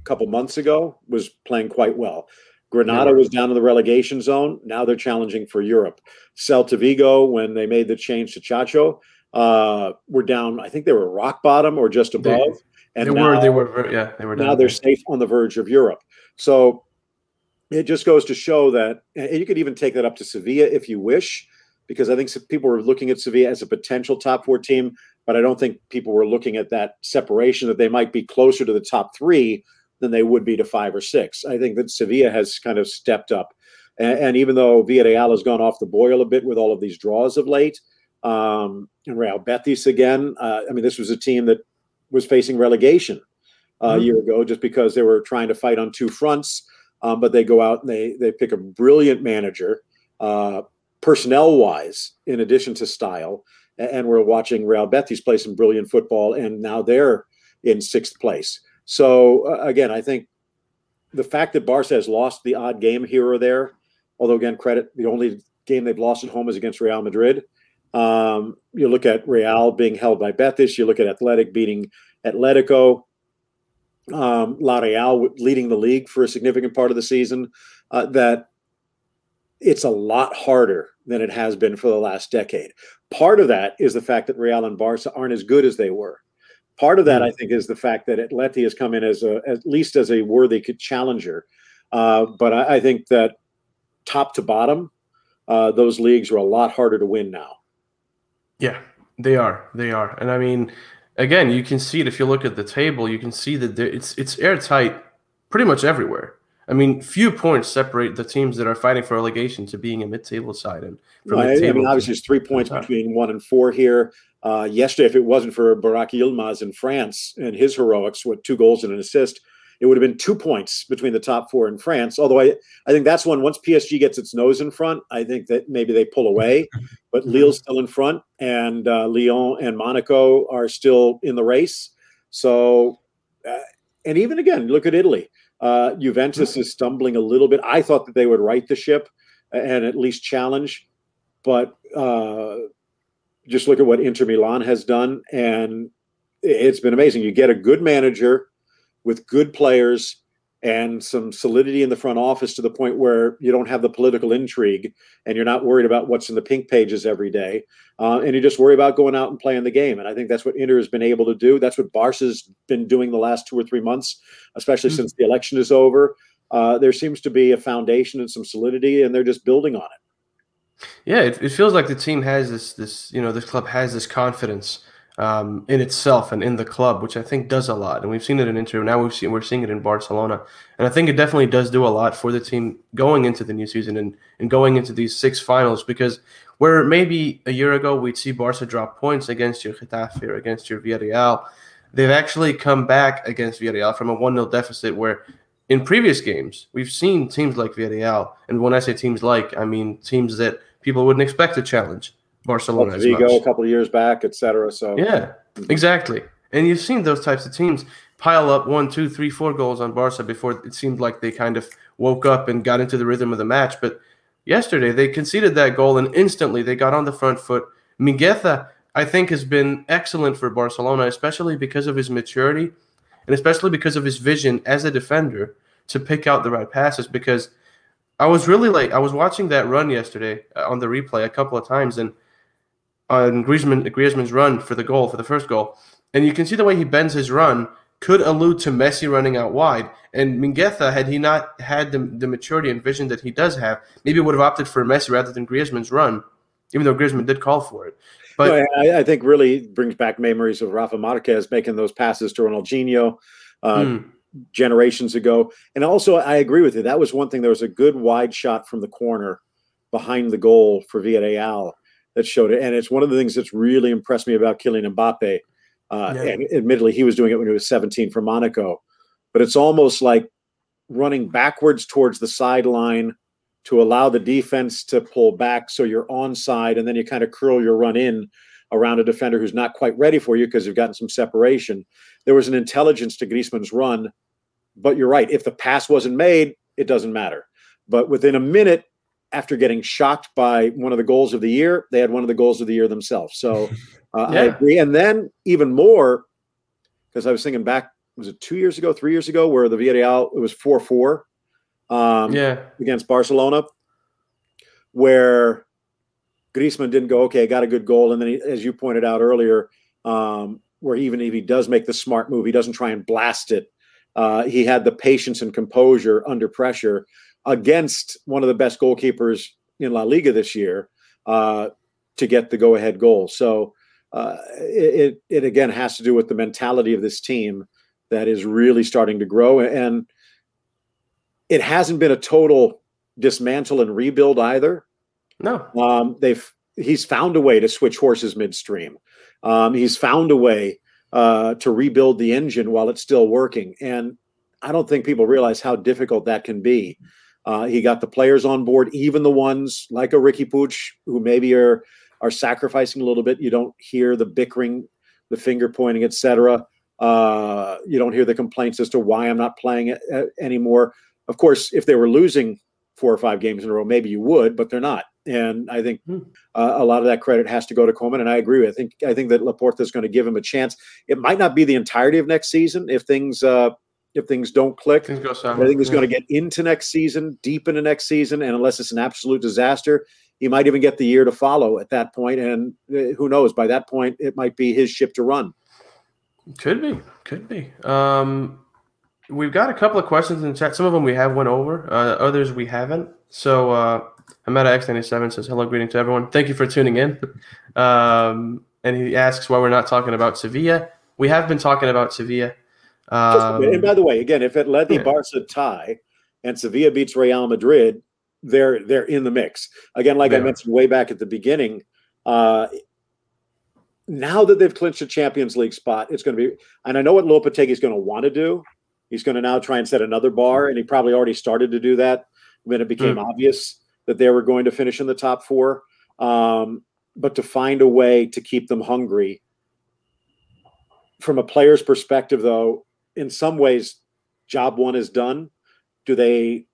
a couple months ago was playing quite well. Granada was down in the relegation zone. Now they're challenging for Europe. Celta Vigo, when they made the change to Chacho, were down. I think they were rock bottom or just above. Now they're safe on the verge of Europe. So it just goes to show that, and you could even take that up to Sevilla if you wish, because I think people were looking at Sevilla as a potential top four team, but I don't think people were looking at that separation, that they might be closer to the top three than they would be to five or six. I think that Sevilla has kind of stepped up. And even though Villarreal has gone off the boil a bit with all of these draws of late, and Real Betis again, I mean, this was a team that was facing relegation a year ago just because they were trying to fight on two fronts. But they go out and they pick a brilliant manager, personnel-wise, in addition to style. And we're watching Real Betis play some brilliant football, and now they're in sixth place. So, again, I think the fact that Barca has lost the odd game here or there, although, again, credit, the only game they've lost at home is against Real Madrid. You look at Real being held by Betis. You look at Athletic beating Atletico. La Real leading the league for a significant part of the season, that it's a lot harder than it has been for the last decade. Part of that is the fact that Real and Barca aren't as good as they were. Part of that, I think, is the fact that Atleti has come in as at least as a worthy challenger. But I think that top to bottom, those leagues are a lot harder to win now. Yeah, they are. They are. And I mean, again, you can see it if you look at the table. You can see that it's airtight pretty much everywhere. I mean, few points separate the teams that are fighting for relegation to being a mid-table side. And obviously, it's 3 points between 1 and 4 here. Yesterday, if it wasn't for Barak Yilmaz in France and his heroics with 2 goals and an assist, it would have been 2 points between the top 4 in France. Although I think that's once PSG gets its nose in front, I think that maybe they pull away. But Lille's still in front, and Lyon and Monaco are still in the race. So, and even again, look at Italy. Juventus is stumbling a little bit. I thought that they would right the ship and at least challenge. But just look at what Inter Milan has done, and it's been amazing. You get a good manager with good players and some solidity in the front office to the point where you don't have the political intrigue and you're not worried about what's in the pink pages every day. And you just worry about going out and playing the game. And I think that's what Inter has been able to do. That's what Barca's been doing the last 2 or 3 months, especially since the election is over. There seems to be a foundation and some solidity, and they're just building on it. Yeah, it feels like the team has this club has this confidence in itself and in the club, which I think does a lot. And we've seen it in Inter. Now we're seeing it in Barcelona. And I think it definitely does do a lot for the team going into the new season and going into these 6 finals, because where maybe a year ago we'd see Barca drop points against your Getafe or against your Villarreal, they've actually come back against Villarreal from a 1-0 deficit, where in previous games we've seen teams like Villarreal. And when I say teams like, I mean teams that people wouldn't expect to challenge. Barcelona, Vigo a couple of years back, etc. So yeah, exactly. And you've seen those types of teams pile up 1, 2, 3, 4 goals on Barca before it seemed like they kind of woke up and got into the rhythm of the match. But yesterday they conceded that goal and instantly they got on the front foot. Mingueza, I think, has been excellent for Barcelona, especially because of his maturity and especially because of his vision as a defender to pick out the right passes. Because I was really like, I was watching that run yesterday on the replay a couple of times, and on Griezmann's run for the goal, for the first goal. And you can see the way he bends his run could allude to Messi running out wide. And Mingueza, had he not had the maturity and vision that he does have, maybe would have opted for Messi rather than Griezmann's run, even though Griezmann did call for it. But no, I think really brings back memories of Rafa Marquez making those passes to Ronaldinho generations ago. And also, I agree with you. That was one thing. There was a good wide shot from the corner behind the goal for Villarreal that showed it. And it's one of the things that's really impressed me about Kylian Mbappe. And admittedly, he was doing it when he was 17 for Monaco. But it's almost like running backwards towards the sideline to allow the defense to pull back so you're onside, and then you kind of curl your run in around a defender who's not quite ready for you because you've gotten some separation. There was an intelligence to Griezmann's run. But you're right. If the pass wasn't made, it doesn't matter. But within a minute, after getting shocked by one of the goals of the year, they had one of the goals of the year themselves. So I agree. And then even more, because I was thinking back, was it 3 years ago, where the Villarreal, it was 4-4 against Barcelona, where Griezmann didn't go, okay, I got a good goal. And then he, as you pointed out earlier, where even if he does make the smart move, he doesn't try and blast it. He had the patience and composure under pressure against one of the best goalkeepers in La Liga this year, to get the go-ahead goal. So it again has to do with the mentality of this team that is really starting to grow. And it hasn't been a total dismantle and rebuild either. No. He's found a way to switch horses midstream. He's found a way to rebuild the engine while it's still working. And I don't think people realize how difficult that can be. He got the players on board, even the ones like a Riqui Puig, who maybe are sacrificing a little bit. You don't hear the bickering, the finger pointing, etc. You don't hear the complaints as to why I'm not playing it anymore. Of course, if they were losing 4 or 5 games in a row, maybe you would, but they're not. And I think a lot of that credit has to go to Koeman. And I agree. I think that Laporta is going to give him a chance. It might not be the entirety of next season if things don't click. I think he's going to get into next season, deep into next season, and unless it's an absolute disaster, he might even get the year to follow at that point. And who knows? By that point, it might be his ship to run. Could be. We've got a couple of questions in chat. Some of them we have went over, others we haven't. So Ameta X97 says, hello, greeting to everyone. Thank you for tuning in. And he asks why we're not talking about Sevilla. We have been talking about Sevilla. And by the way, again, if Atleti Barca tie and Sevilla beats Real Madrid, they're in the mix. Again, I mentioned way back at the beginning, now that they've clinched a Champions League spot, it's going to be – and I know what Lopetegui's going to want to do. He's going to now try and set another bar, and he probably already started to do that when it became obvious that they were going to finish in the top four. But to find a way to keep them hungry. From a player's perspective, though, in some ways, job one is done. Do they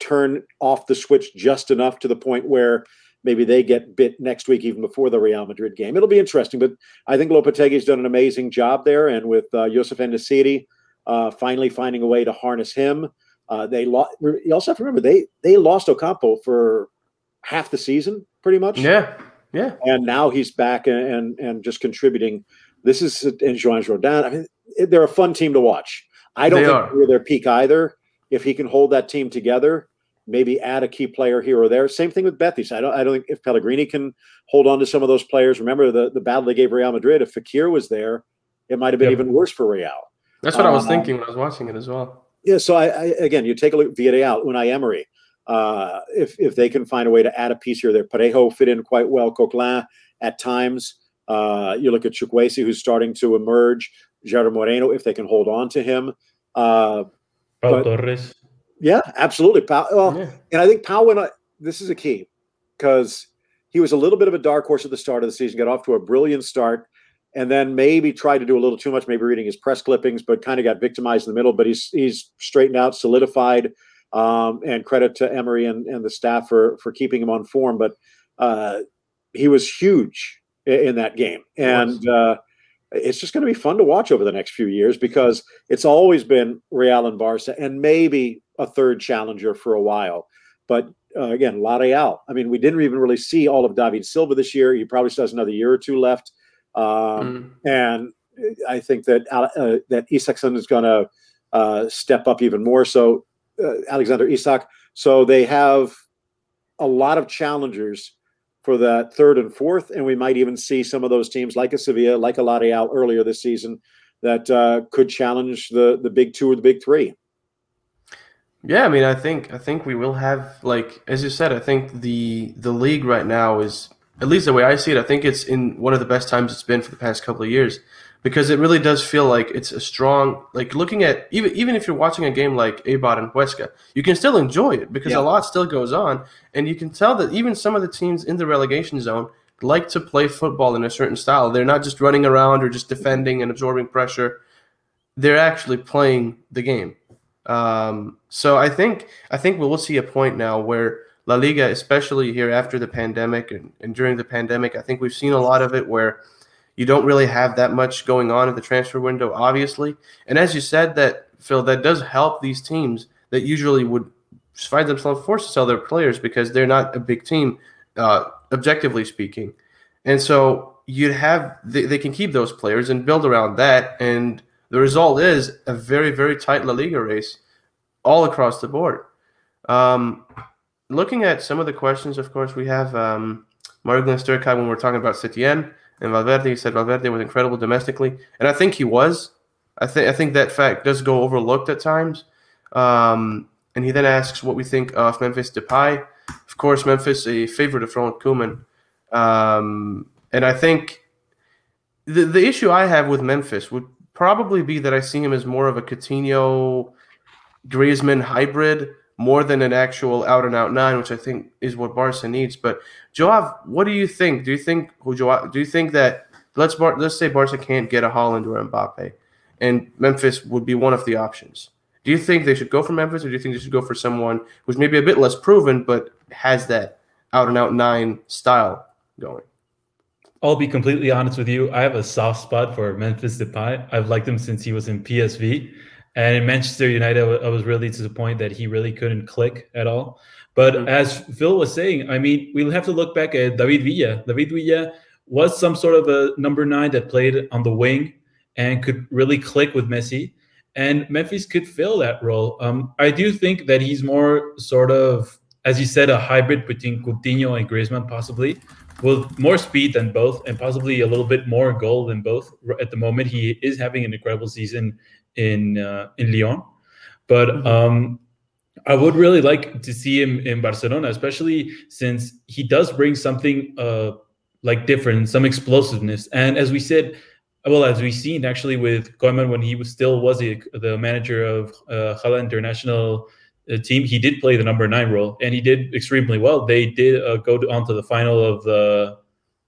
turn off the switch just enough to the point where maybe they get bit next week, even before the Real Madrid game? It'll be interesting, but I think Lopetegui's done an amazing job there, and with Youssef En-Nesyri finally finding a way to harness him. You also have to remember they lost Ocampo for half the season, pretty much. Yeah. And now he's back and just contributing. This is and Joan Jordan. I mean, they're a fun team to watch. I don't think they're their peak either. If he can hold that team together, maybe add a key player here or there. Same thing with Betis. I don't think if Pellegrini can hold on to some of those players. Remember the battle they gave Real Madrid. If Fekir was there, it might have been even worse for Real. That's what I was thinking when I was watching it as well. Yeah. So I again, you take a look at Villarreal, Unai Emery. If they can find a way to add a piece here or there, Parejo fit in quite well. Coquelin at times. You look at Chukwueze, who's starting to emerge. Gerard Moreno, if they can hold on to him. Pau Torres. Yeah, absolutely. And I think Pau, this is a key, because he was a little bit of a dark horse at the start of the season, got off to a brilliant start, and then maybe tried to do a little too much, maybe reading his press clippings, but kind of got victimized in the middle. But he's straightened out, solidified, and credit to Emery and the staff for keeping him on form. But he was huge in that game. And it's just going to be fun to watch over the next few years, because it's always been Real and Barca and maybe a third challenger for a while. But again, La Real. I mean, we didn't even really see all of David Silva this year. He probably still has another year or two left. And I think that Isaacson is going to step up even more. So Alexander Isak. So they have a lot of challengers for that third and fourth, and we might even see some of those teams like a Sevilla, like a La Real earlier this season that could challenge the big two or the big three. Yeah, I mean, I think we will have, like as you said, I think the league right now is, at least the way I see it, I think it's in one of the best times it's been for the past couple of years, because it really does feel like it's a strong, like looking at even if you're watching a game like Eibar and Huesca, you can still enjoy it because a lot still goes on, and you can tell that even some of the teams in the relegation zone like to play football in a certain style. They're not just running around or just defending and absorbing pressure. They're actually playing the game. So I think we will see a point now where La Liga, especially here after the pandemic and during the pandemic, I think we've seen a lot of it where you don't really have that much going on at the transfer window, obviously. And as you said, that Phil, that does help these teams that usually would find themselves forced to sell their players because they're not a big team, objectively speaking. And so you'd have they can keep those players and build around that. And the result is a very, very tight La Liga race all across the board. Looking at some of the questions, of course, we have Margolin Sturkheim, when we're talking about Setién and Valverde, he said Valverde was incredible domestically. And I think he was. I think that fact does go overlooked at times. And he then asks what we think of Memphis Depay. Of course, Memphis, a favorite of Ronald Koeman. And I think the issue I have with Memphis would probably be that I see him as more of a Coutinho-Griezmann hybrid more than an actual out-and-out nine, which I think is what Barca needs. But, Joav, what do you think? Do you think that let's say Barca can't get a Haaland or Mbappe, and Memphis would be one of the options. Do you think they should go for Memphis, or do you think they should go for someone who's maybe a bit less proven but has that out-and-out nine style going? I'll be completely honest with you. I have a soft spot for Memphis Depay. I've liked him since he was in PSV. And in Manchester United, I was really disappointed that he really couldn't click at all. But as Phil was saying, I mean, we'll have to look back at David Villa. David Villa was some sort of a number nine that played on the wing and could really click with Messi. And Memphis could fill that role. I do think that he's more sort of, as you said, a hybrid between Coutinho and Griezmann, possibly, with more speed than both and possibly a little bit more goal than both. At the moment, he is having an incredible season in Lyon. But I would really like to see him in Barcelona, especially since he does bring something like different, some explosiveness. And as we said, well, as we've seen actually with Koeman when he was the manager of Hala International team, he did play the number nine role and he did extremely well. They did go on to the final of the,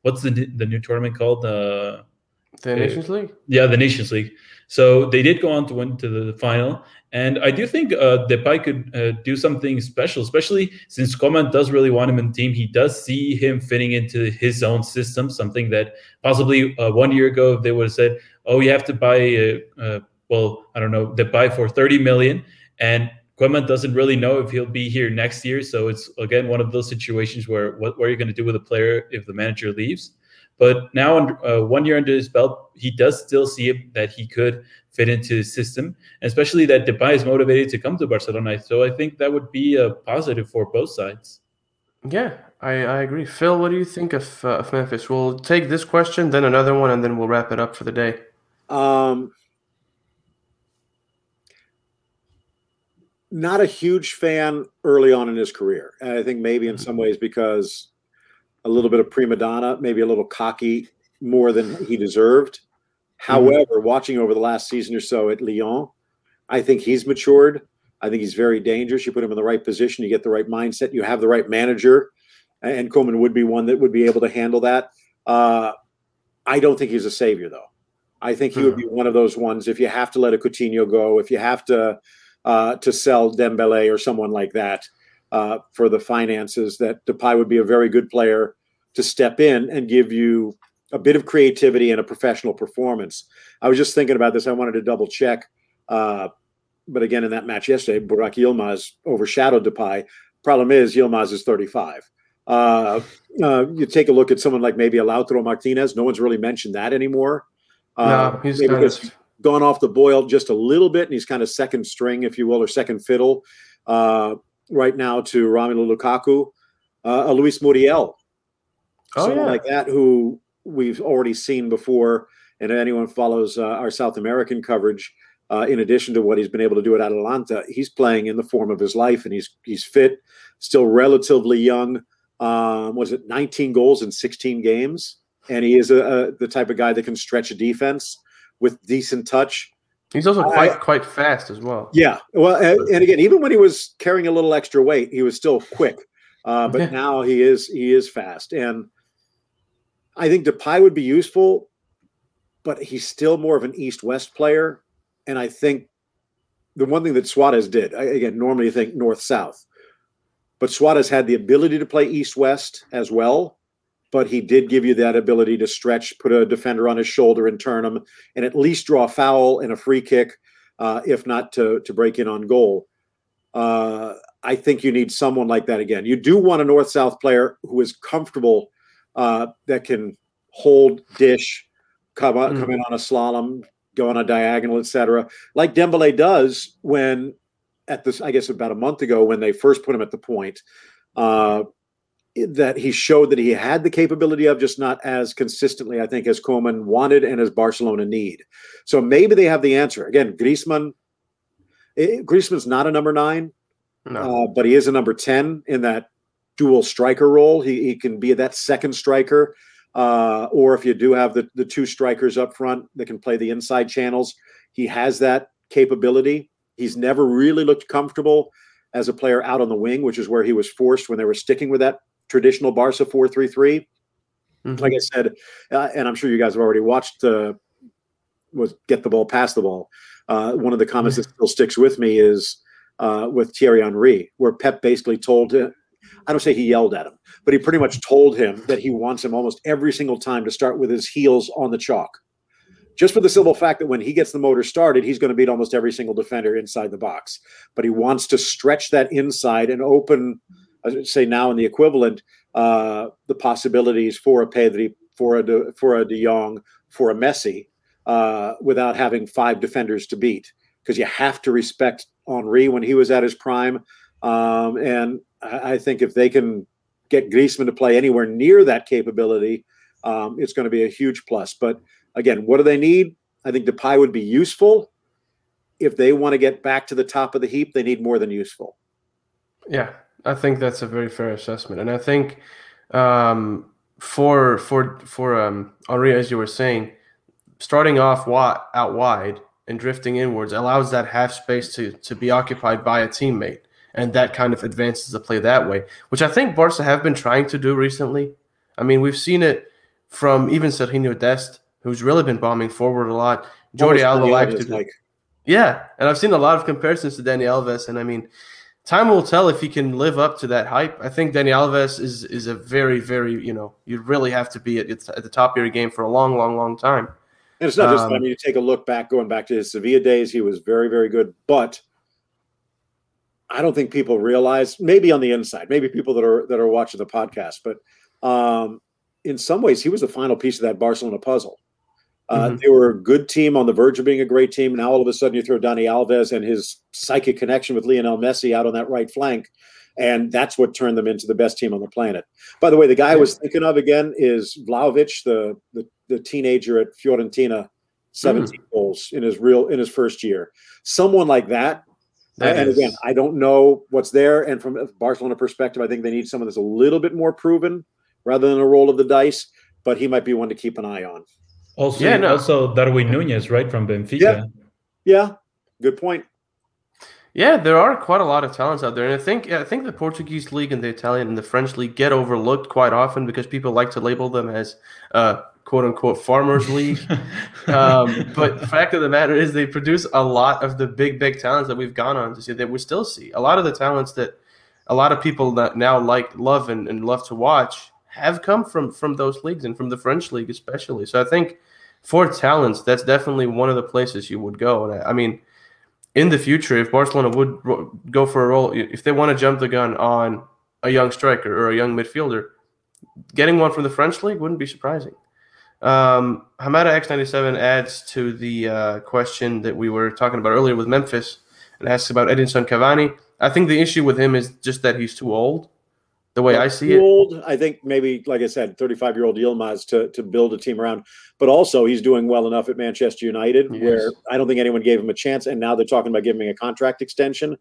what's the new tournament called? The Nations League? Yeah, the Nations League. So they did go on to win to the final. And I do think Depay could do something special, especially since Koeman does really want him in the team. He does see him fitting into his own system, something that possibly 1 year ago they would have said, oh, you have to buy, Depay for 30 million. And Koeman doesn't really know if he'll be here next year. So it's, again, one of those situations where what are you going to do with a player if the manager leaves? But now 1 year under his belt, he does still see it, that he could fit into his system, especially that Depay is motivated to come to Barcelona. So I think that would be a positive for both sides. Yeah, I agree. Phil, what do you think of Memphis? We'll take this question, then another one, and then we'll wrap it up for the day. Not a huge fan early on in his career. And I think maybe in some ways because a little bit of prima donna, maybe a little cocky more than he deserved. However, watching over the last season or so at Lyon, I think he's matured. I think he's very dangerous. You put him in the right position, you get the right mindset, you have the right manager, and Koeman would be one that would be able to handle that. I don't think he's a savior, though. I think he would be one of those ones, if you have to let a Coutinho go, if you have to sell Dembele or someone like that, for the finances, that Depay would be a very good player to step in and give you a bit of creativity and a professional performance. I was just thinking about this. I wanted to double check. But again, in that match yesterday, Burak Yilmaz overshadowed Depay. Problem is, Yilmaz is 35. You take a look at someone like maybe Lautaro Martinez. No one's really mentioned that anymore. No, he's just gone off the boil just a little bit, and he's kind of second string, if you will, or second fiddle. Right now to Romelu Lukaku, a Luis Muriel, someone like that who we've already seen before. And if anyone follows our South American coverage, in addition to what he's been able to do at Atalanta, he's playing in the form of his life, and he's fit, still relatively young. 19 goals in 16 games? And he is the type of guy that can stretch a defense with decent touch. He's also quite fast as well. Yeah. Well, and again, even when he was carrying a little extra weight, he was still quick. But now he is fast. And I think Depay would be useful, but he's still more of an East-West player. And I think the one thing that Suarez did, again, normally you think North-South, but Suarez had the ability to play East-West as well. But he did give you that ability to stretch, put a defender on his shoulder and turn him, and at least draw a foul and a free kick, if not to break in on goal. I think you need someone like that again. You do want a North-South player who is comfortable, that can hold, dish, come in on a slalom, go on a diagonal, etc. Like Dembele does when, at this, I guess about a month ago, when they first put him at the point, that he showed that he had the capability of, just not as consistently, I think, as Koeman wanted and as Barcelona need. So maybe they have the answer. Again, Griezmann's not a number 9, but he is a number 10 in that dual striker role. He can be that second striker, or if you do have the two strikers up front that can play the inside channels, he has that capability. He's never really looked comfortable as a player out on the wing, which is where he was forced when they were sticking with that traditional Barca 4-3-3. Like I said, and I'm sure you guys have already watched was Get the Ball, Pass the Ball. One of the comments that still sticks with me is with Thierry Henry, where Pep basically told him, I don't say he yelled at him, but he pretty much told him that he wants him almost every single time to start with his heels on the chalk, just for the simple fact that when he gets the motor started, he's going to beat almost every single defender inside the box. But he wants to stretch that inside and open, I would say now in the equivalent, the possibilities for a Pedri, for a De Jong, for a Messi, without having 5 defenders to beat, because you have to respect Henry when he was at his prime. And I think if they can get Griezmann to play anywhere near that capability, it's going to be a huge plus. But again, what do they need? I think Depay would be useful. If they want to get back to the top of the heap, they need more than useful. Yeah, I think that's a very fair assessment. And I think for Henry, as you were saying, starting off out wide and drifting inwards allows that half space to be occupied by a teammate. And that kind of advances the play that way, which I think Barca have been trying to do recently. I mean, we've seen it from even Sergiño Dest, who's really been bombing forward a lot. Jordi Alba likes to do. Yeah, and I've seen a lot of comparisons to Dani Alves, and I mean, time will tell if he can live up to that hype. I think Dani Alves is a very, very, you really have to be at the top of your game for a long, long, long time. And it's not just that. I mean, you take a look back, going back to his Sevilla days, he was very, very good, but I don't think people realize, maybe on the inside, maybe people that are watching the podcast, but in some ways he was the final piece of that Barcelona puzzle. They were a good team on the verge of being a great team. Now all of a sudden you throw Dani Alves and his psychic connection with Lionel Messi out on that right flank, and that's what turned them into the best team on the planet. By the way, the guy I was thinking of again is Vlahovic, the teenager at Fiorentina, 17 goals in his first year. Someone like that. And again, I don't know what's there. And from a Barcelona perspective, I think they need someone that's a little bit more proven rather than a roll of the dice. But he might be one to keep an eye on. Also, also Darwin Nunez, right, from Benfica. Yeah, good point. Yeah, there are quite a lot of talents out there. And I think the Portuguese league and the Italian and the French league get overlooked quite often because people like to label them as quote-unquote farmers league. But the fact of the matter is they produce a lot of the big talents that we've gone on to see, that we still see. A lot of the talents that a lot of people that now love and love to watch have come from those leagues and from the French league especially. So I think for talents, that's definitely one of the places you would go. And I mean, in the future, if Barcelona would go for a role, if they want to jump the gun on a young striker or a young midfielder, getting one from the French league wouldn't be surprising. Hamada X97 adds to the question that we were talking about earlier with Memphis and asks about Edinson Cavani. I think the issue with him is just that he's too old, the way I see it. Too old, I think maybe, like I said, 35-year-old Yilmaz to build a team around. But also he's doing well enough at Manchester United where I don't think anyone gave him a chance, and now they're talking about giving him a contract extension.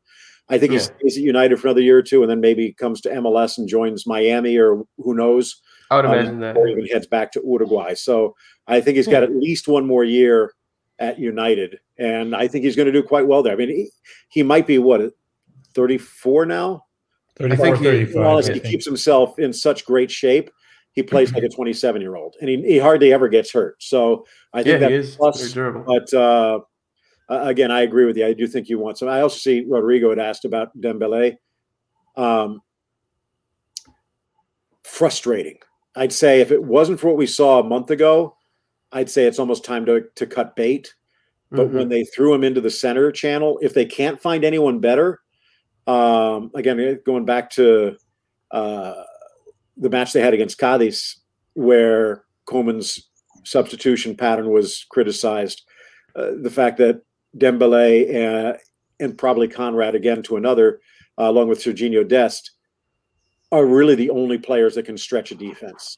I think he stays at United for another year or two and then maybe comes to MLS and joins Miami or who knows. I would imagine that. Or even heads back to Uruguay. So I think he's got at least one more year at United, and I think he's going to do quite well there. I mean, he might be, 34 now? 34, I think 35. He keeps himself in such great shape. He plays like a 27-year-old, and he hardly ever gets hurt. So I think that's a plus. But again, I agree with you. I do think you want some. I also see Rodrigo had asked about Dembele. Frustrating. I'd say if it wasn't for what we saw a month ago, I'd say it's almost time to cut bait. But when they threw him into the center channel, if they can't find anyone better, again, going back to the match they had against Cadiz, where Koeman's substitution pattern was criticized, the fact that Dembele and probably Conrad, again, to another, along with Sergiño Dest, are really the only players that can stretch a defense.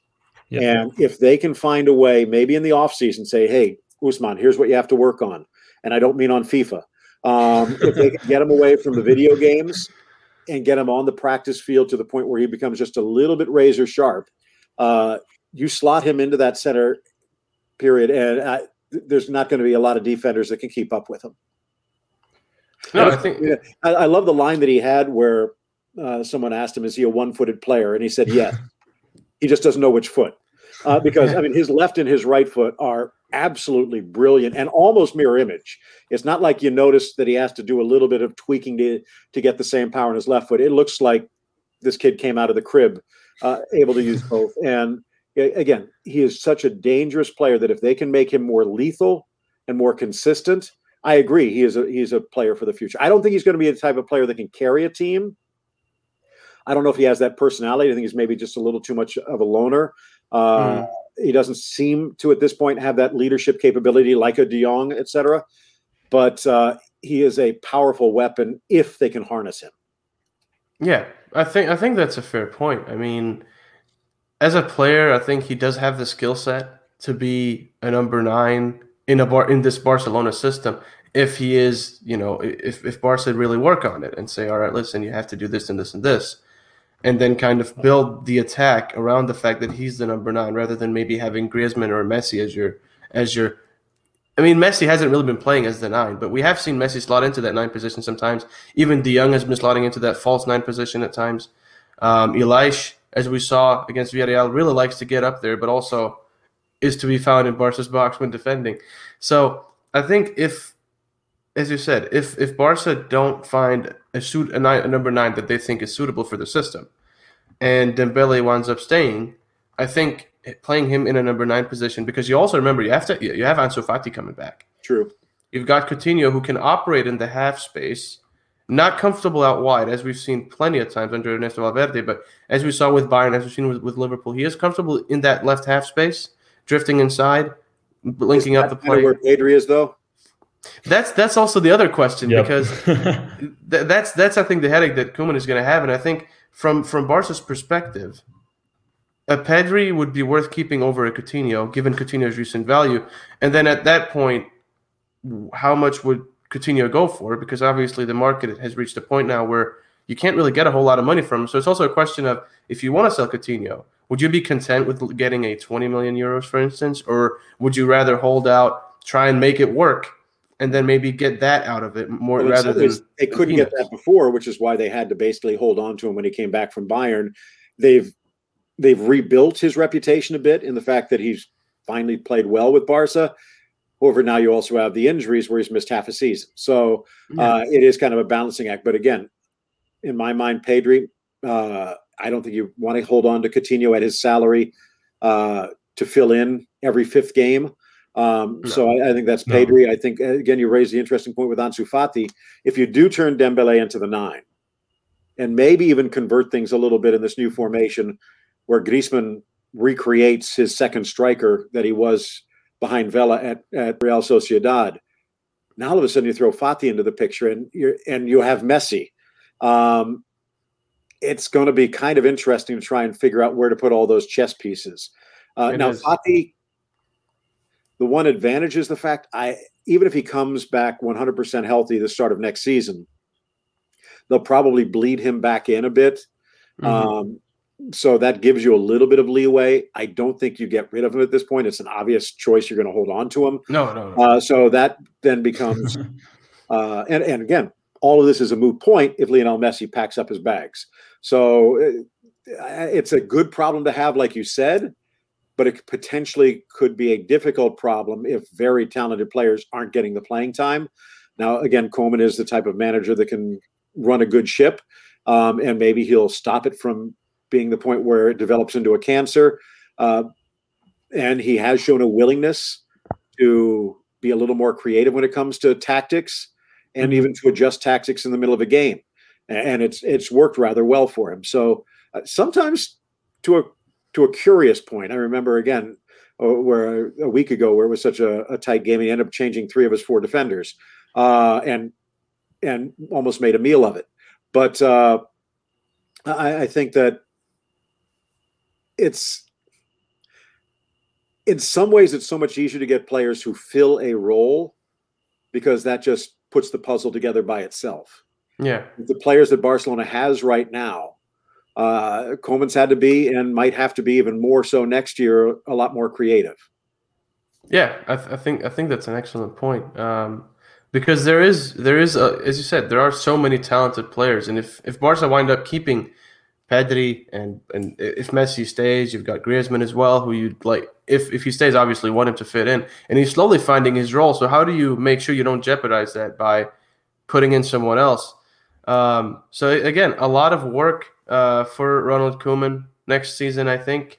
Yeah. And if they can find a way, maybe in the offseason, say, hey, Ousmane, here's what you have to work on. And I don't mean on FIFA. If they can get him away from the video games and get him on the practice field to the point where he becomes just a little bit razor sharp, you slot him into that center period, and there's not going to be a lot of defenders that can keep up with him. No, I love the line that he had where someone asked him, is he a one-footed player? And he said, yes. He just doesn't know which foot. Because, I mean, his left and his right foot are absolutely brilliant and almost mirror image. It's not like you notice that he has to do a little bit of tweaking to get the same power in his left foot. It looks like this kid came out of the crib able to use both. And, again, he is such a dangerous player that if they can make him more lethal and more consistent, I agree he's a player for the future. I don't think he's going to be the type of player that can carry a team. I don't know if he has that personality. I think he's maybe just a little too much of a loner. He doesn't seem to, at this point, have that leadership capability like a De Jong, et cetera. But he is a powerful weapon if they can harness him. Yeah, I think that's a fair point. I mean, as a player, I think he does have the skill set to be a number nine in this Barcelona system. If he is, if Barca really work on it and say, all right, listen, you have to do this and this and this, and then kind of build the attack around the fact that he's the number nine, rather than maybe having Griezmann or Messi as your. I mean, Messi hasn't really been playing as the nine, but we have seen Messi slot into that nine position sometimes. Even De Jong has been slotting into that false nine position at times. Ilaix, as we saw against Villarreal, really likes to get up there, but also is to be found in Barca's box when defending. So I think if, as you said, if Barca don't find a number nine that they think is suitable for the system, and Dembele winds up staying, I think playing him in a number nine position, because you also remember you have Ansu Fati coming back. True. You've got Coutinho, who can operate in the half space, not comfortable out wide, as we've seen plenty of times under Ernesto Valverde, but as we saw with Bayern, as we've seen with Liverpool, he is comfortable in that left half space, drifting inside, linking up the play. Where Pedri is, though. That's also the other question, yep. Because that's I think the headache that Koeman is going to have, and I think from Barca's perspective, a Pedri would be worth keeping over a Coutinho, given Coutinho's recent value. And then at that point, how much would Coutinho go for? Because obviously the market has reached a point now where you can't really get a whole lot of money from him. So it's also a question of, if you want to sell Coutinho, would you be content with getting a 20 million euros, for instance, or would you rather hold out, try and make it work? And then maybe get that out of it more, rather than they couldn't get that before, which is why they had to basically hold on to him when he came back from Bayern. They've rebuilt his reputation a bit in the fact that he's finally played well with Barca. However, now you also have the injuries where he's missed half a season, so it is kind of a balancing act. But again, in my mind, Pedri, I don't think you want to hold on to Coutinho at his salary to fill in every fifth game. So I think that's Pedri. No. I think, again, you raise the interesting point with Ansu Fati. If you do turn Dembele into the nine and maybe even convert things a little bit in this new formation where Griezmann recreates his second striker that he was behind Vela at Real Sociedad, now all of a sudden you throw Fati into the picture and you have Messi. It's going to be kind of interesting to try and figure out where to put all those chess pieces. Fati... The one advantage is the fact even if he comes back 100% healthy the start of next season, they'll probably bleed him back in a bit. So that gives you a little bit of leeway. I don't think you get rid of him at this point. It's an obvious choice. You're going to hold on to him. No. So that then becomes and again, all of this is a moot point if Lionel Messi packs up his bags. So it's a good problem to have, like you said. But it potentially could be a difficult problem if very talented players aren't getting the playing time. Now, again, Koeman is the type of manager that can run a good ship, and maybe he'll stop it from being the point where it develops into a cancer. And he has shown a willingness to be a little more creative when it comes to tactics and even to adjust tactics in the middle of a game. And it's worked rather well for him. So sometimes to a curious point. I remember, again, where a week ago where it was such a tight game, he ended up changing three of his four defenders and almost made a meal of it. But I think that it's in some ways it's so much easier to get players who fill a role because that just puts the puzzle together by itself. Yeah. The players that Barcelona has right now, Koeman's had to be and might have to be even more so next year, a lot more creative. Yeah, I think that's an excellent point. Because there is, as you said, there are so many talented players. And if Barca wind up keeping Pedri and if Messi stays, you've got Griezmann as well, who you'd like, if he stays, obviously want him to fit in. And he's slowly finding his role. So how do you make sure you don't jeopardize that by putting in someone else? So again, a lot of work for Ronald Koeman next season, I think.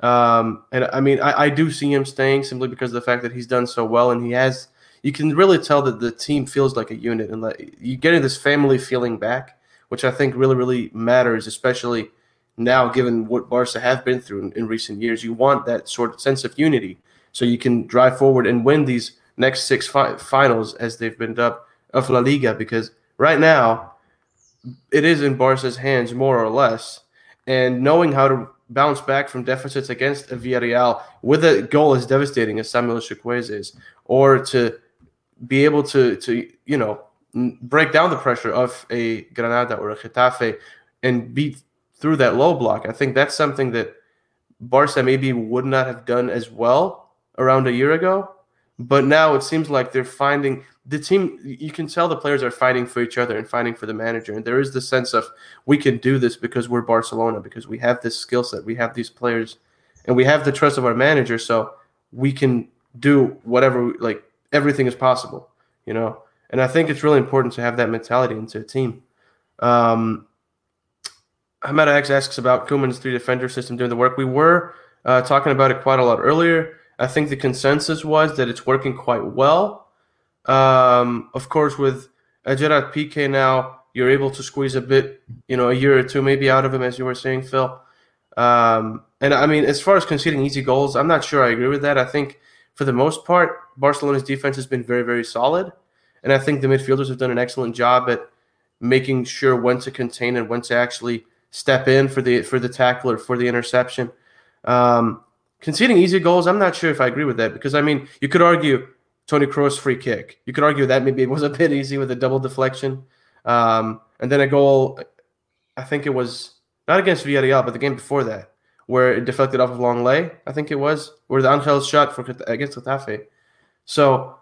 And I mean, I do see him staying simply because of the fact that he's done so well and he has – you can really tell that the team feels like a unit and you're getting this family feeling back, which I think really, really matters, especially now given what Barca have been through in recent years. You want that sort of sense of unity so you can drive forward and win these next six finals as they've been dubbed of La Liga, because right now it is in Barca's hands more or less, and knowing how to bounce back from deficits against Villarreal with a goal as devastating as Samuel Chukwueze is, or to be able to you know, break down the pressure of a Granada or a Getafe and beat through that low block. I think that's something that Barca maybe would not have done as well around a year ago. But now it seems like they're finding the team. You can tell the players are fighting for each other and fighting for the manager. And there is the sense of, we can do this because we're Barcelona, because we have this skill set, we have these players, and we have the trust of our manager. So we can do whatever, like, everything is possible, you know. And I think it's really important to have that mentality into a team. Ahmed X asks about Koeman's 3-defender system during the work. We were talking about it quite a lot earlier. I think the consensus was that it's working quite well. Of course, with Gerard Piqué now, you're able to squeeze a bit, you know, a year or two maybe out of him, as you were saying, Phil. And I mean, as far as conceding easy goals, I'm not sure I agree with that. I think for the most part, Barcelona's defense has been very, very solid. And I think the midfielders have done an excellent job at making sure when to contain and when to actually step in for the tackle or for the interception. Conceding easy goals, I'm not sure if I agree with that, because, I mean, you could argue Toni Kroos' free kick. You could argue that maybe it was a bit easy with a double deflection. And then a goal, I think it was not against Villarreal, but the game before that, where it deflected off of Longley, I think it was, where the Angel's shot against Getafe. So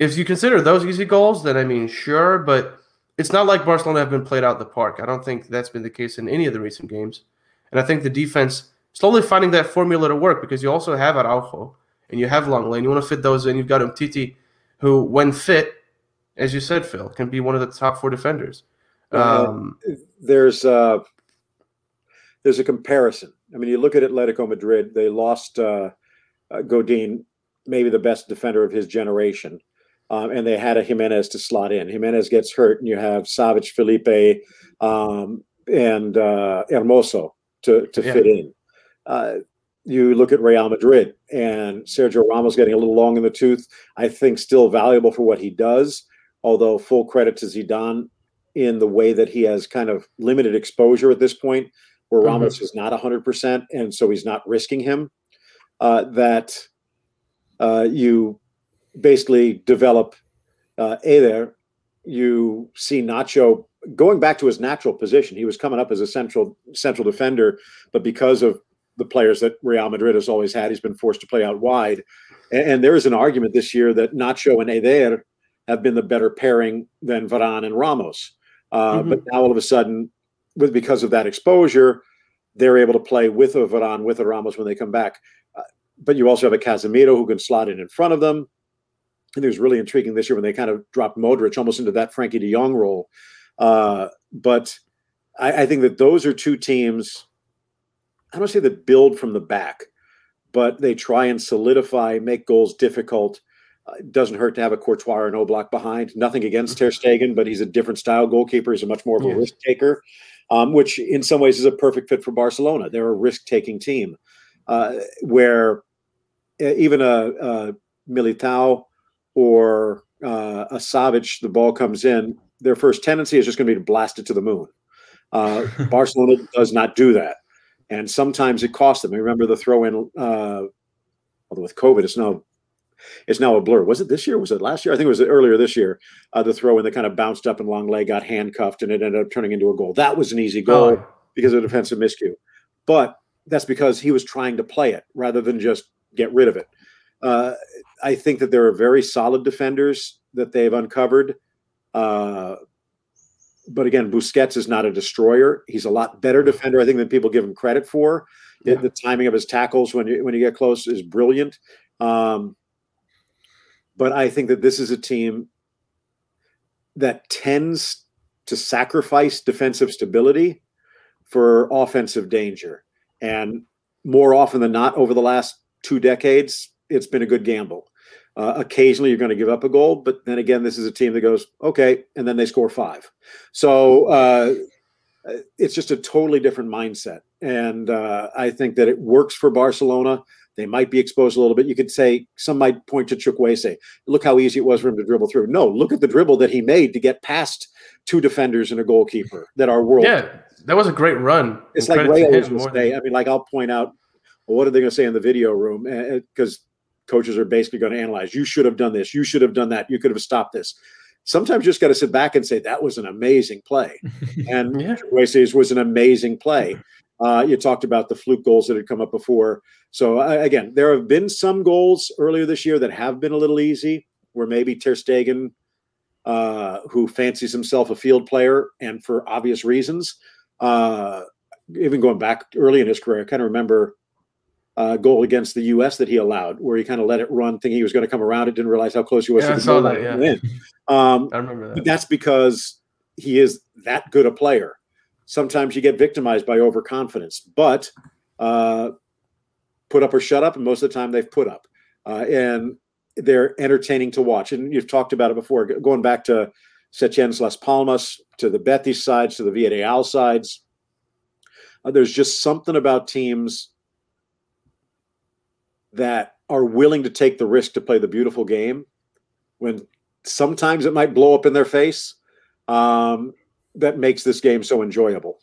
if you consider those easy goals, then, I mean, sure, but it's not like Barcelona have been played out the park. I don't think that's been the case in any of the recent games. And I think the defense slowly finding that formula to work, because you also have Araujo and you have Longley, and you want to fit those in. You've got Umtiti, who, when fit, as you said, Phil, can be one of the top four defenders. There's a comparison. I mean, you look at Atletico Madrid. They lost Godin, maybe the best defender of his generation, and they had a Jimenez to slot in. Jimenez gets hurt, and you have Savic, Felipe, and Hermoso to fit in. You look at Real Madrid, and Sergio Ramos getting a little long in the tooth. I think still valuable for what he does, although full credit to Zidane in the way that he has kind of limited exposure at this point, where Ramos is not 100%, and so he's not risking him, that you basically develop Eder. You see Nacho going back to his natural position. He was coming up as a central defender, but because of the players that Real Madrid has always had, he's been forced to play out wide. And there is an argument this year that Nacho and Eder have been the better pairing than Varane and Ramos. But now all of a sudden, because of that exposure, they're able to play with a Varane, with a Ramos when they come back. But you also have a Casemiro who can slot in front of them. And it was really intriguing this year when they kind of dropped Modric almost into that Frankie de Jong role. But I think that those are two teams, I don't say that build from the back, but they try and solidify, make goals difficult. It doesn't hurt to have a Courtois or an Oblak behind. Nothing against Ter Stegen, but he's a different style goalkeeper. He's a much more of a risk taker, which in some ways is a perfect fit for Barcelona. They're a risk-taking team where even a Militao or a Savic, the ball comes in, their first tendency is just going to be to blast it to the moon. Barcelona does not do that. And sometimes it cost them. I remember the throw-in, although with COVID, it's now a blur. Was it this year? Was it last year? I think it was earlier this year. The throw-in that kind of bounced up and Longley got handcuffed, and it ended up turning into a goal. That was an easy goal because of a defensive miscue. But that's because he was trying to play it rather than just get rid of it. I think that there are very solid defenders that they've uncovered. But again, Busquets is not a destroyer. He's a lot better defender, I think, than people give him credit for. Yeah. The timing of his tackles when you get close is brilliant. But I think that this is a team that tends to sacrifice defensive stability for offensive danger. And more often than not, over the last 2 decades, it's been a good gamble. Occasionally you're going to give up a goal, but then again, this is a team that goes, okay, and then they score 5. So it's just a totally different mindset. And I think that it works for Barcelona. They might be exposed a little bit. You could say, some might point to Chukwueze. Look how easy it was for him to dribble through. No, look at the dribble that he made to get past 2 defenders and a goalkeeper that are world. Yeah, that was a great run. It's like Ray always would say. I mean, like, I'll point out, well, what are they going to say in the video room? Because coaches are basically going to analyze, you should have done this, you should have done that, you could have stopped this. Sometimes you just got to sit back and say, that was an amazing play. And Chukwueze was an amazing play. You talked about the fluke goals that had come up before. So, again, there have been some goals earlier this year that have been a little easy, where maybe Ter Stegen, who fancies himself a field player, and for obvious reasons, even going back early in his career, I kind of remember goal against the U.S. that he allowed, where he kind of let it run, thinking he was going to come around it, didn't realize how close he was to the goal line and win. I remember that. But that's because he is that good a player. Sometimes you get victimized by overconfidence, but put up or shut up, and most of the time they've put up. And they're entertaining to watch. And you've talked about it before, going back to Setién's Las Palmas, to the Betis sides, to the Villarreal sides. There's just something about teams that are willing to take the risk to play the beautiful game when sometimes it might blow up in their face. That makes this game so enjoyable.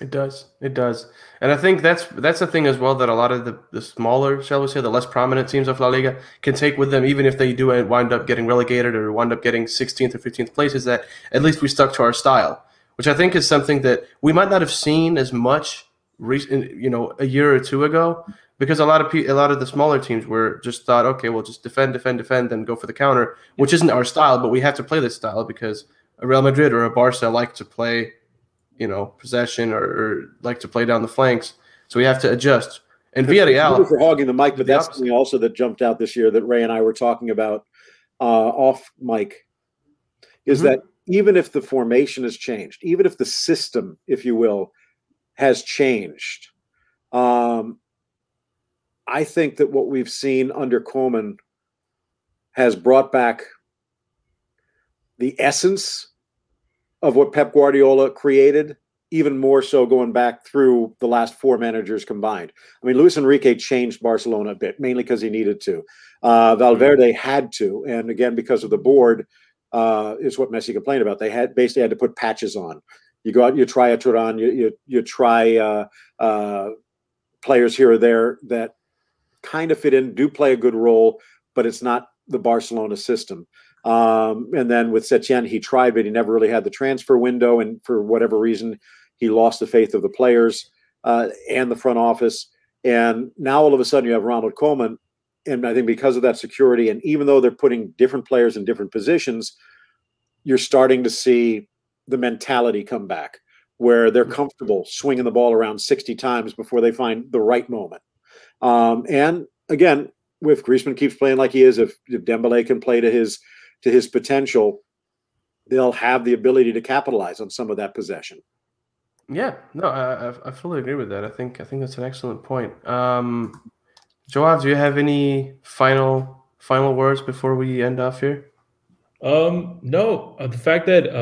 It does. It does. And I think that's the thing as well, that a lot of the smaller, shall we say, the less prominent teams of La Liga can take with them, even if they do wind up getting relegated or wind up getting 16th or 15th places, that at least we stuck to our style, which I think is something that we might not have seen as much, a year or two ago, because a lot of the smaller teams were just thought, okay, we'll just defend, then go for the counter, which isn't our style, but we have to play this style because a Real Madrid or a Barca like to play, possession or like to play down the flanks. So we have to adjust. And Villarreal for hogging the mic, but that's something also that jumped out this year that Ray and I were talking about off mic, is that even if the formation has changed, even if the system, if you will, has changed, I think that what we've seen under Koeman has brought back the essence of what Pep Guardiola created, even more so going back through the last 4 managers combined. I mean, Luis Enrique changed Barcelona a bit, mainly because he needed to. Valverde had to, and again, because of the board, is what Messi complained about. They basically had to put patches on. You go out, you try a Turan, you try players here or there that kind of fit in, do play a good role, but it's not the Barcelona system. And then with Setién, he tried, but he never really had the transfer window. And for whatever reason, he lost the faith of the players and the front office. And now all of a sudden you have Ronald Koeman. And I think because of that security, and even though they're putting different players in different positions, you're starting to see the mentality come back where they're comfortable swinging the ball around 60 times before they find the right moment. And again, if Griezmann keeps playing like he is, if Dembele can play to his potential, they'll have the ability to capitalize on some of that possession. Yeah, no, I fully agree with that. I think that's an excellent point. Joab, do you have any final words before we end off here? No, the fact that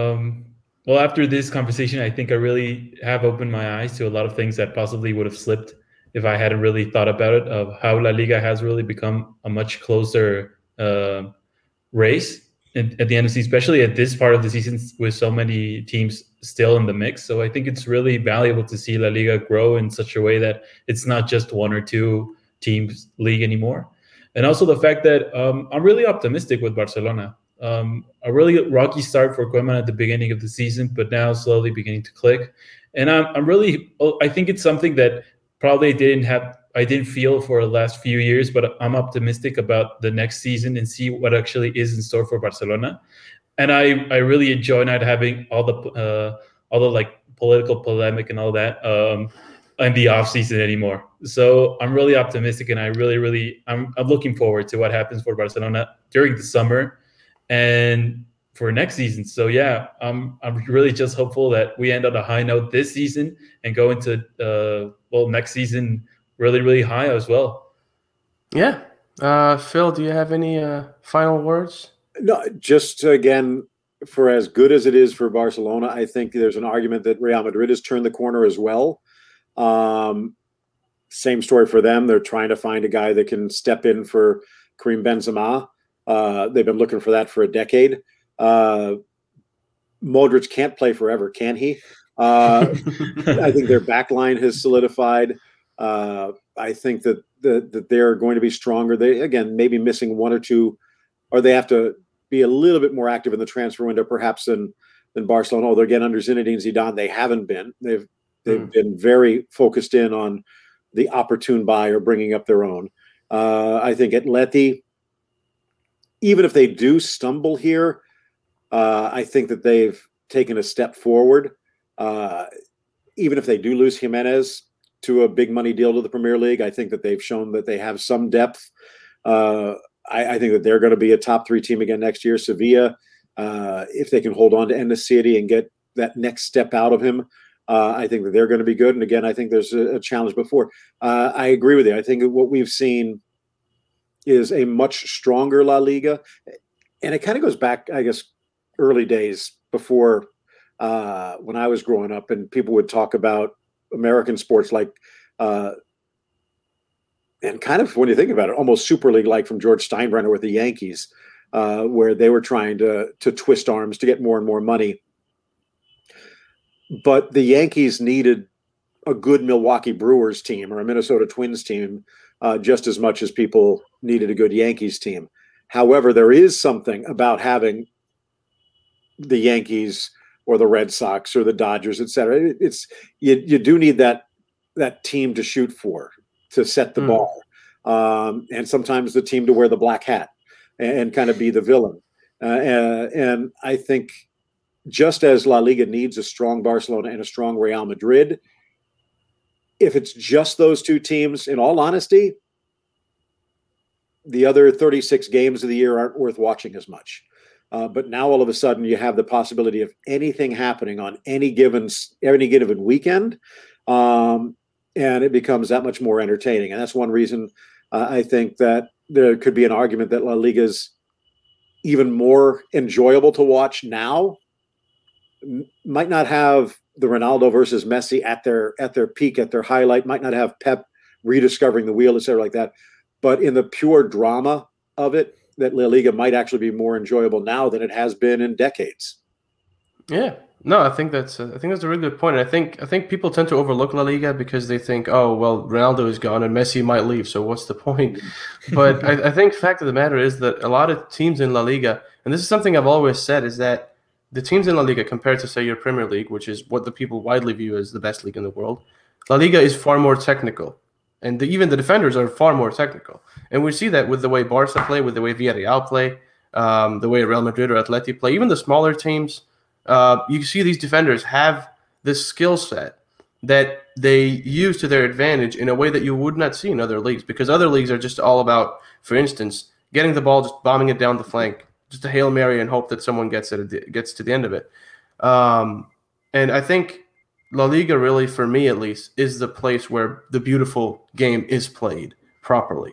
after this conversation, I think I really have opened my eyes to a lot of things that possibly would have slipped if I hadn't really thought about it, of how La Liga has really become a much closer race at the end of the season, especially at this part of the season with so many teams still in the mix. So I think it's really valuable to see La Liga grow in such a way that it's not just one or two teams league anymore. And also the fact that I'm really optimistic with Barcelona. A really rocky start for Koeman at the beginning of the season, but now slowly beginning to click. And I think it's something that probably I didn't feel for the last few years, but I'm optimistic about the next season and see what actually is in store for Barcelona. And I really enjoy not having all the political polemic and all that in the off season anymore. So I'm really optimistic, and I I'm looking forward to what happens for Barcelona during the summer and for next season. So yeah, I'm really just hopeful that we end on a high note this season and go into next season really, really high as well. Yeah. Phil, do you have any final words? No, just again, for as good as it is for Barcelona, I think there's an argument that Real Madrid has turned the corner as well. Same story for them. They're trying to find a guy that can step in for Karim Benzema. They've been looking for that for a decade. Modric can't play forever, can he? I think their back line has solidified. I think that that they're going to be stronger. They, again, maybe missing one or two, or they have to be a little bit more active in the transfer window, perhaps than Barcelona. Although again, under Zinedine Zidane, they haven't been. They've been very focused in on the opportune buy or bringing up their own. I think Atleti, even if they do stumble here, I think that they've taken a step forward. Even if they do lose Jimenez to a big money deal to the Premier League, I think that they've shown that they have some depth. I think that they're going to be a top three team again next year. Sevilla, if they can hold on to Enesiri and get that next step out of him, I think that they're going to be good. And again, I think there's a challenge before. I agree with you. I think what we've seen is a much stronger La Liga. And it kind of goes back, I guess, early days before when I was growing up, and people would talk about American sports like and kind of, when you think about it, almost Super League-like from George Steinbrenner with the Yankees, where they were trying to twist arms to get more and more money. But the Yankees needed a good Milwaukee Brewers team or a Minnesota Twins team just as much as people needed a good Yankees team. However, there is something about having the Yankees or the Red Sox or the Dodgers, et cetera. It's, you do need that team to shoot for, to set the bar, and sometimes the team to wear the black hat and kind of be the villain. And I think just as La Liga needs a strong Barcelona and a strong Real Madrid, if it's just those two teams, in all honesty, the other 36 games of the year aren't worth watching as much. But now all of a sudden you have the possibility of anything happening on any given weekend, and it becomes that much more entertaining. And that's one reason I think that there could be an argument that La Liga is even more enjoyable to watch now. Might not have the Ronaldo versus Messi at their peak, at their highlight, might not have Pep rediscovering the wheel, et cetera, like that. But in the pure drama of it, that La Liga might actually be more enjoyable now than it has been in decades. Yeah. No, I think that's a really good point. And I think people tend to overlook La Liga because they think, oh, well, Ronaldo is gone and Messi might leave, so what's the point? But I think the fact of the matter is that a lot of teams in La Liga, and this is something I've always said, is that the teams in La Liga compared to, say, your Premier League, which is what the people widely view as the best league in the world, La Liga is far more technical. And even the defenders are far more technical. And we see that with the way Barca play, with the way Villarreal play, the way Real Madrid or Atleti play, even the smaller teams. You see these defenders have this skill set that they use to their advantage in a way that you would not see in other leagues, because other leagues are just all about, for instance, getting the ball, just bombing it down the flank, just a Hail Mary and hope that someone gets to the end of it. And I think La Liga really, for me at least, is the place where the beautiful game is played properly.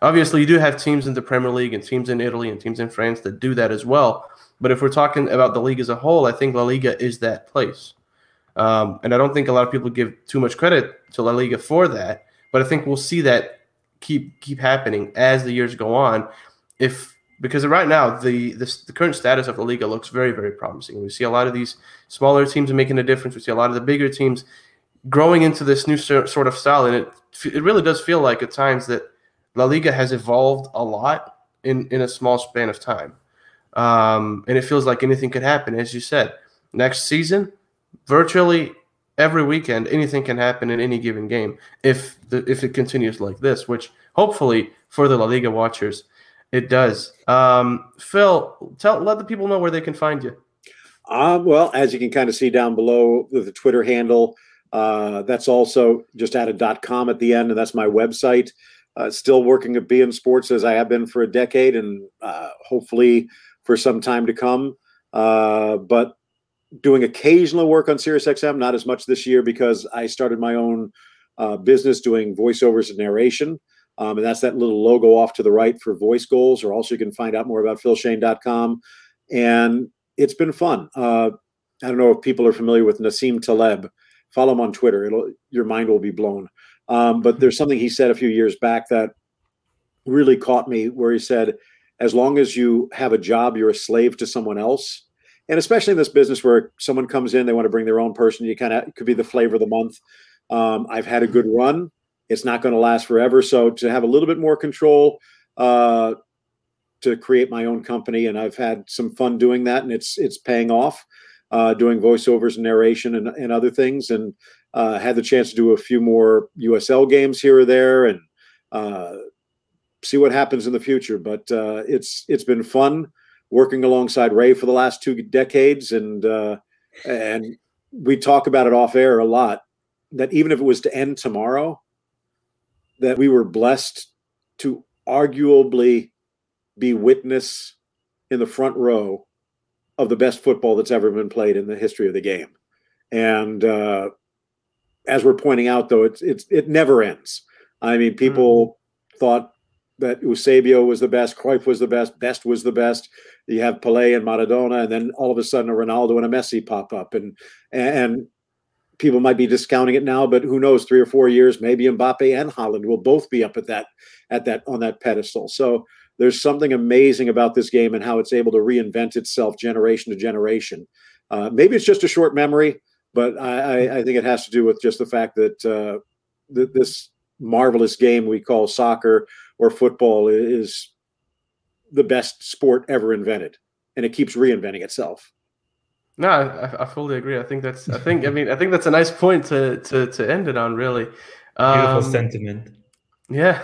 Obviously, you do have teams in the Premier League and teams in Italy and teams in France that do that as well. But if we're talking about the league as a whole, I think La Liga is that place. And I don't think a lot of people give too much credit to La Liga for that. But I think we'll see that keep happening as the years go on. If Because right now, the current status of La Liga looks very, very promising. We see a lot of these smaller teams making a difference. We see a lot of the bigger teams growing into this new sort of style. And it really does feel like at times that La Liga has evolved a lot in a small span of time. And it feels like anything could happen, as you said. Next season, virtually every weekend, anything can happen in any given game if it continues like this, which hopefully for the La Liga watchers, it does. Phil, let the people know where they can find you. Well, as you can kind of see down below with the Twitter handle, that's also just added .com at the end, and that's my website. Still working at BN Sports as I have been for a decade and hopefully for some time to come. But doing occasional work on SiriusXM, not as much this year because I started my own business doing voiceovers and narration. And that's that little logo off to the right for voice goals, or also you can find out more about philshane.com. And it's been fun. I don't know if people are familiar with Nassim Taleb. Follow him on Twitter. Your mind will be blown. But there's something he said a few years back that really caught me, where he said, as long as you have a job, you're a slave to someone else. And especially in this business where someone comes in, they want to bring their own person. It could be the flavor of the month. I've had a good run. It's not going to last forever. So to have a little bit more control, to create my own company. And I've had some fun doing that, and it's paying off, doing voiceovers and narration and other things. And, had the chance to do a few more USL games here or there, and see what happens in the future. But it's been fun working alongside Ray for the last 2 decades, and we talk about it off air a lot. That even if it was to end tomorrow, that we were blessed to arguably be witness in the front row of the best football that's ever been played in the history of the game, and. As we're pointing out, though, it never ends. I mean, people thought that Eusebio was the best, Cruyff was the best, Dest was the best. You have Pelé and Maradona, and then all of a sudden a Ronaldo and a Messi pop up. And people might be discounting it now, but who knows, 3 or 4 years, maybe Mbappe and Haaland will both be up on that pedestal. So there's something amazing about this game and how it's able to reinvent itself generation to generation. Maybe it's just a short memory. But I think it has to do with just the fact that this marvelous game we call soccer or football is the best sport ever invented, and it keeps reinventing itself. No, I fully agree. I think that's a nice point to end it on. Really, beautiful sentiment. Yeah,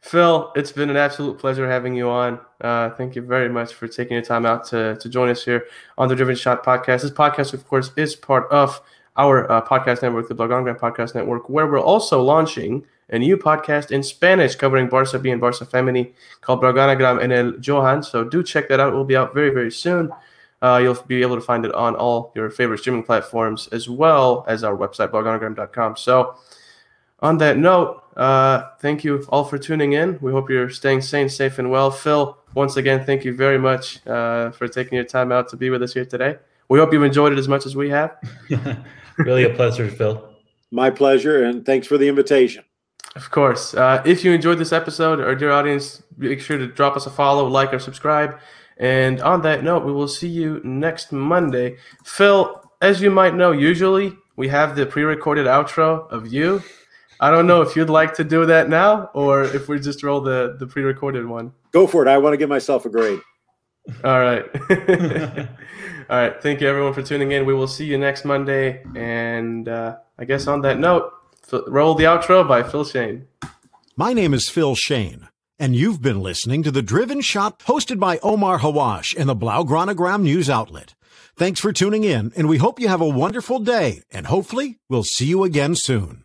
Phil, it's been an absolute pleasure having you on. Thank you very much for taking your time out to join us here on the Driven Shot podcast. This podcast, of course, is part of our podcast network, the Blog on Ground Podcast Network, where we're also launching a new podcast in Spanish covering Barça B and Barça Femini called Blog on Ground en el Johan. So do check that out. It will be out very, very soon. You'll be able to find it on all your favorite streaming platforms as well as our website, blogonogram.com. So on that note, thank you all for tuning in. We hope you're staying sane, safe, and well. Phil, once again, thank you very much for taking your time out to be with us here today. We hope you've enjoyed it as much as we have. Really a pleasure, Phil. My pleasure, and thanks for the invitation. Of course. If you enjoyed this episode, our dear audience, make sure to drop us a follow, like, or subscribe. And on that note, we will see you next Monday. Phil, as you might know, usually we have the pre-recorded outro of you. I don't know if you'd like to do that now or if we just roll the pre-recorded one. Go for it. I want to give myself a grade. All right. All right. Thank you, everyone, for tuning in. We will see you next Monday. And I guess on that note, roll the outro by Phil Shane. My name is Phil Shane, and you've been listening to The Driven Shot, hosted by Omar Hawwash and the Blaugranagram News Outlet. Thanks for tuning in, and we hope you have a wonderful day, and hopefully we'll see you again soon.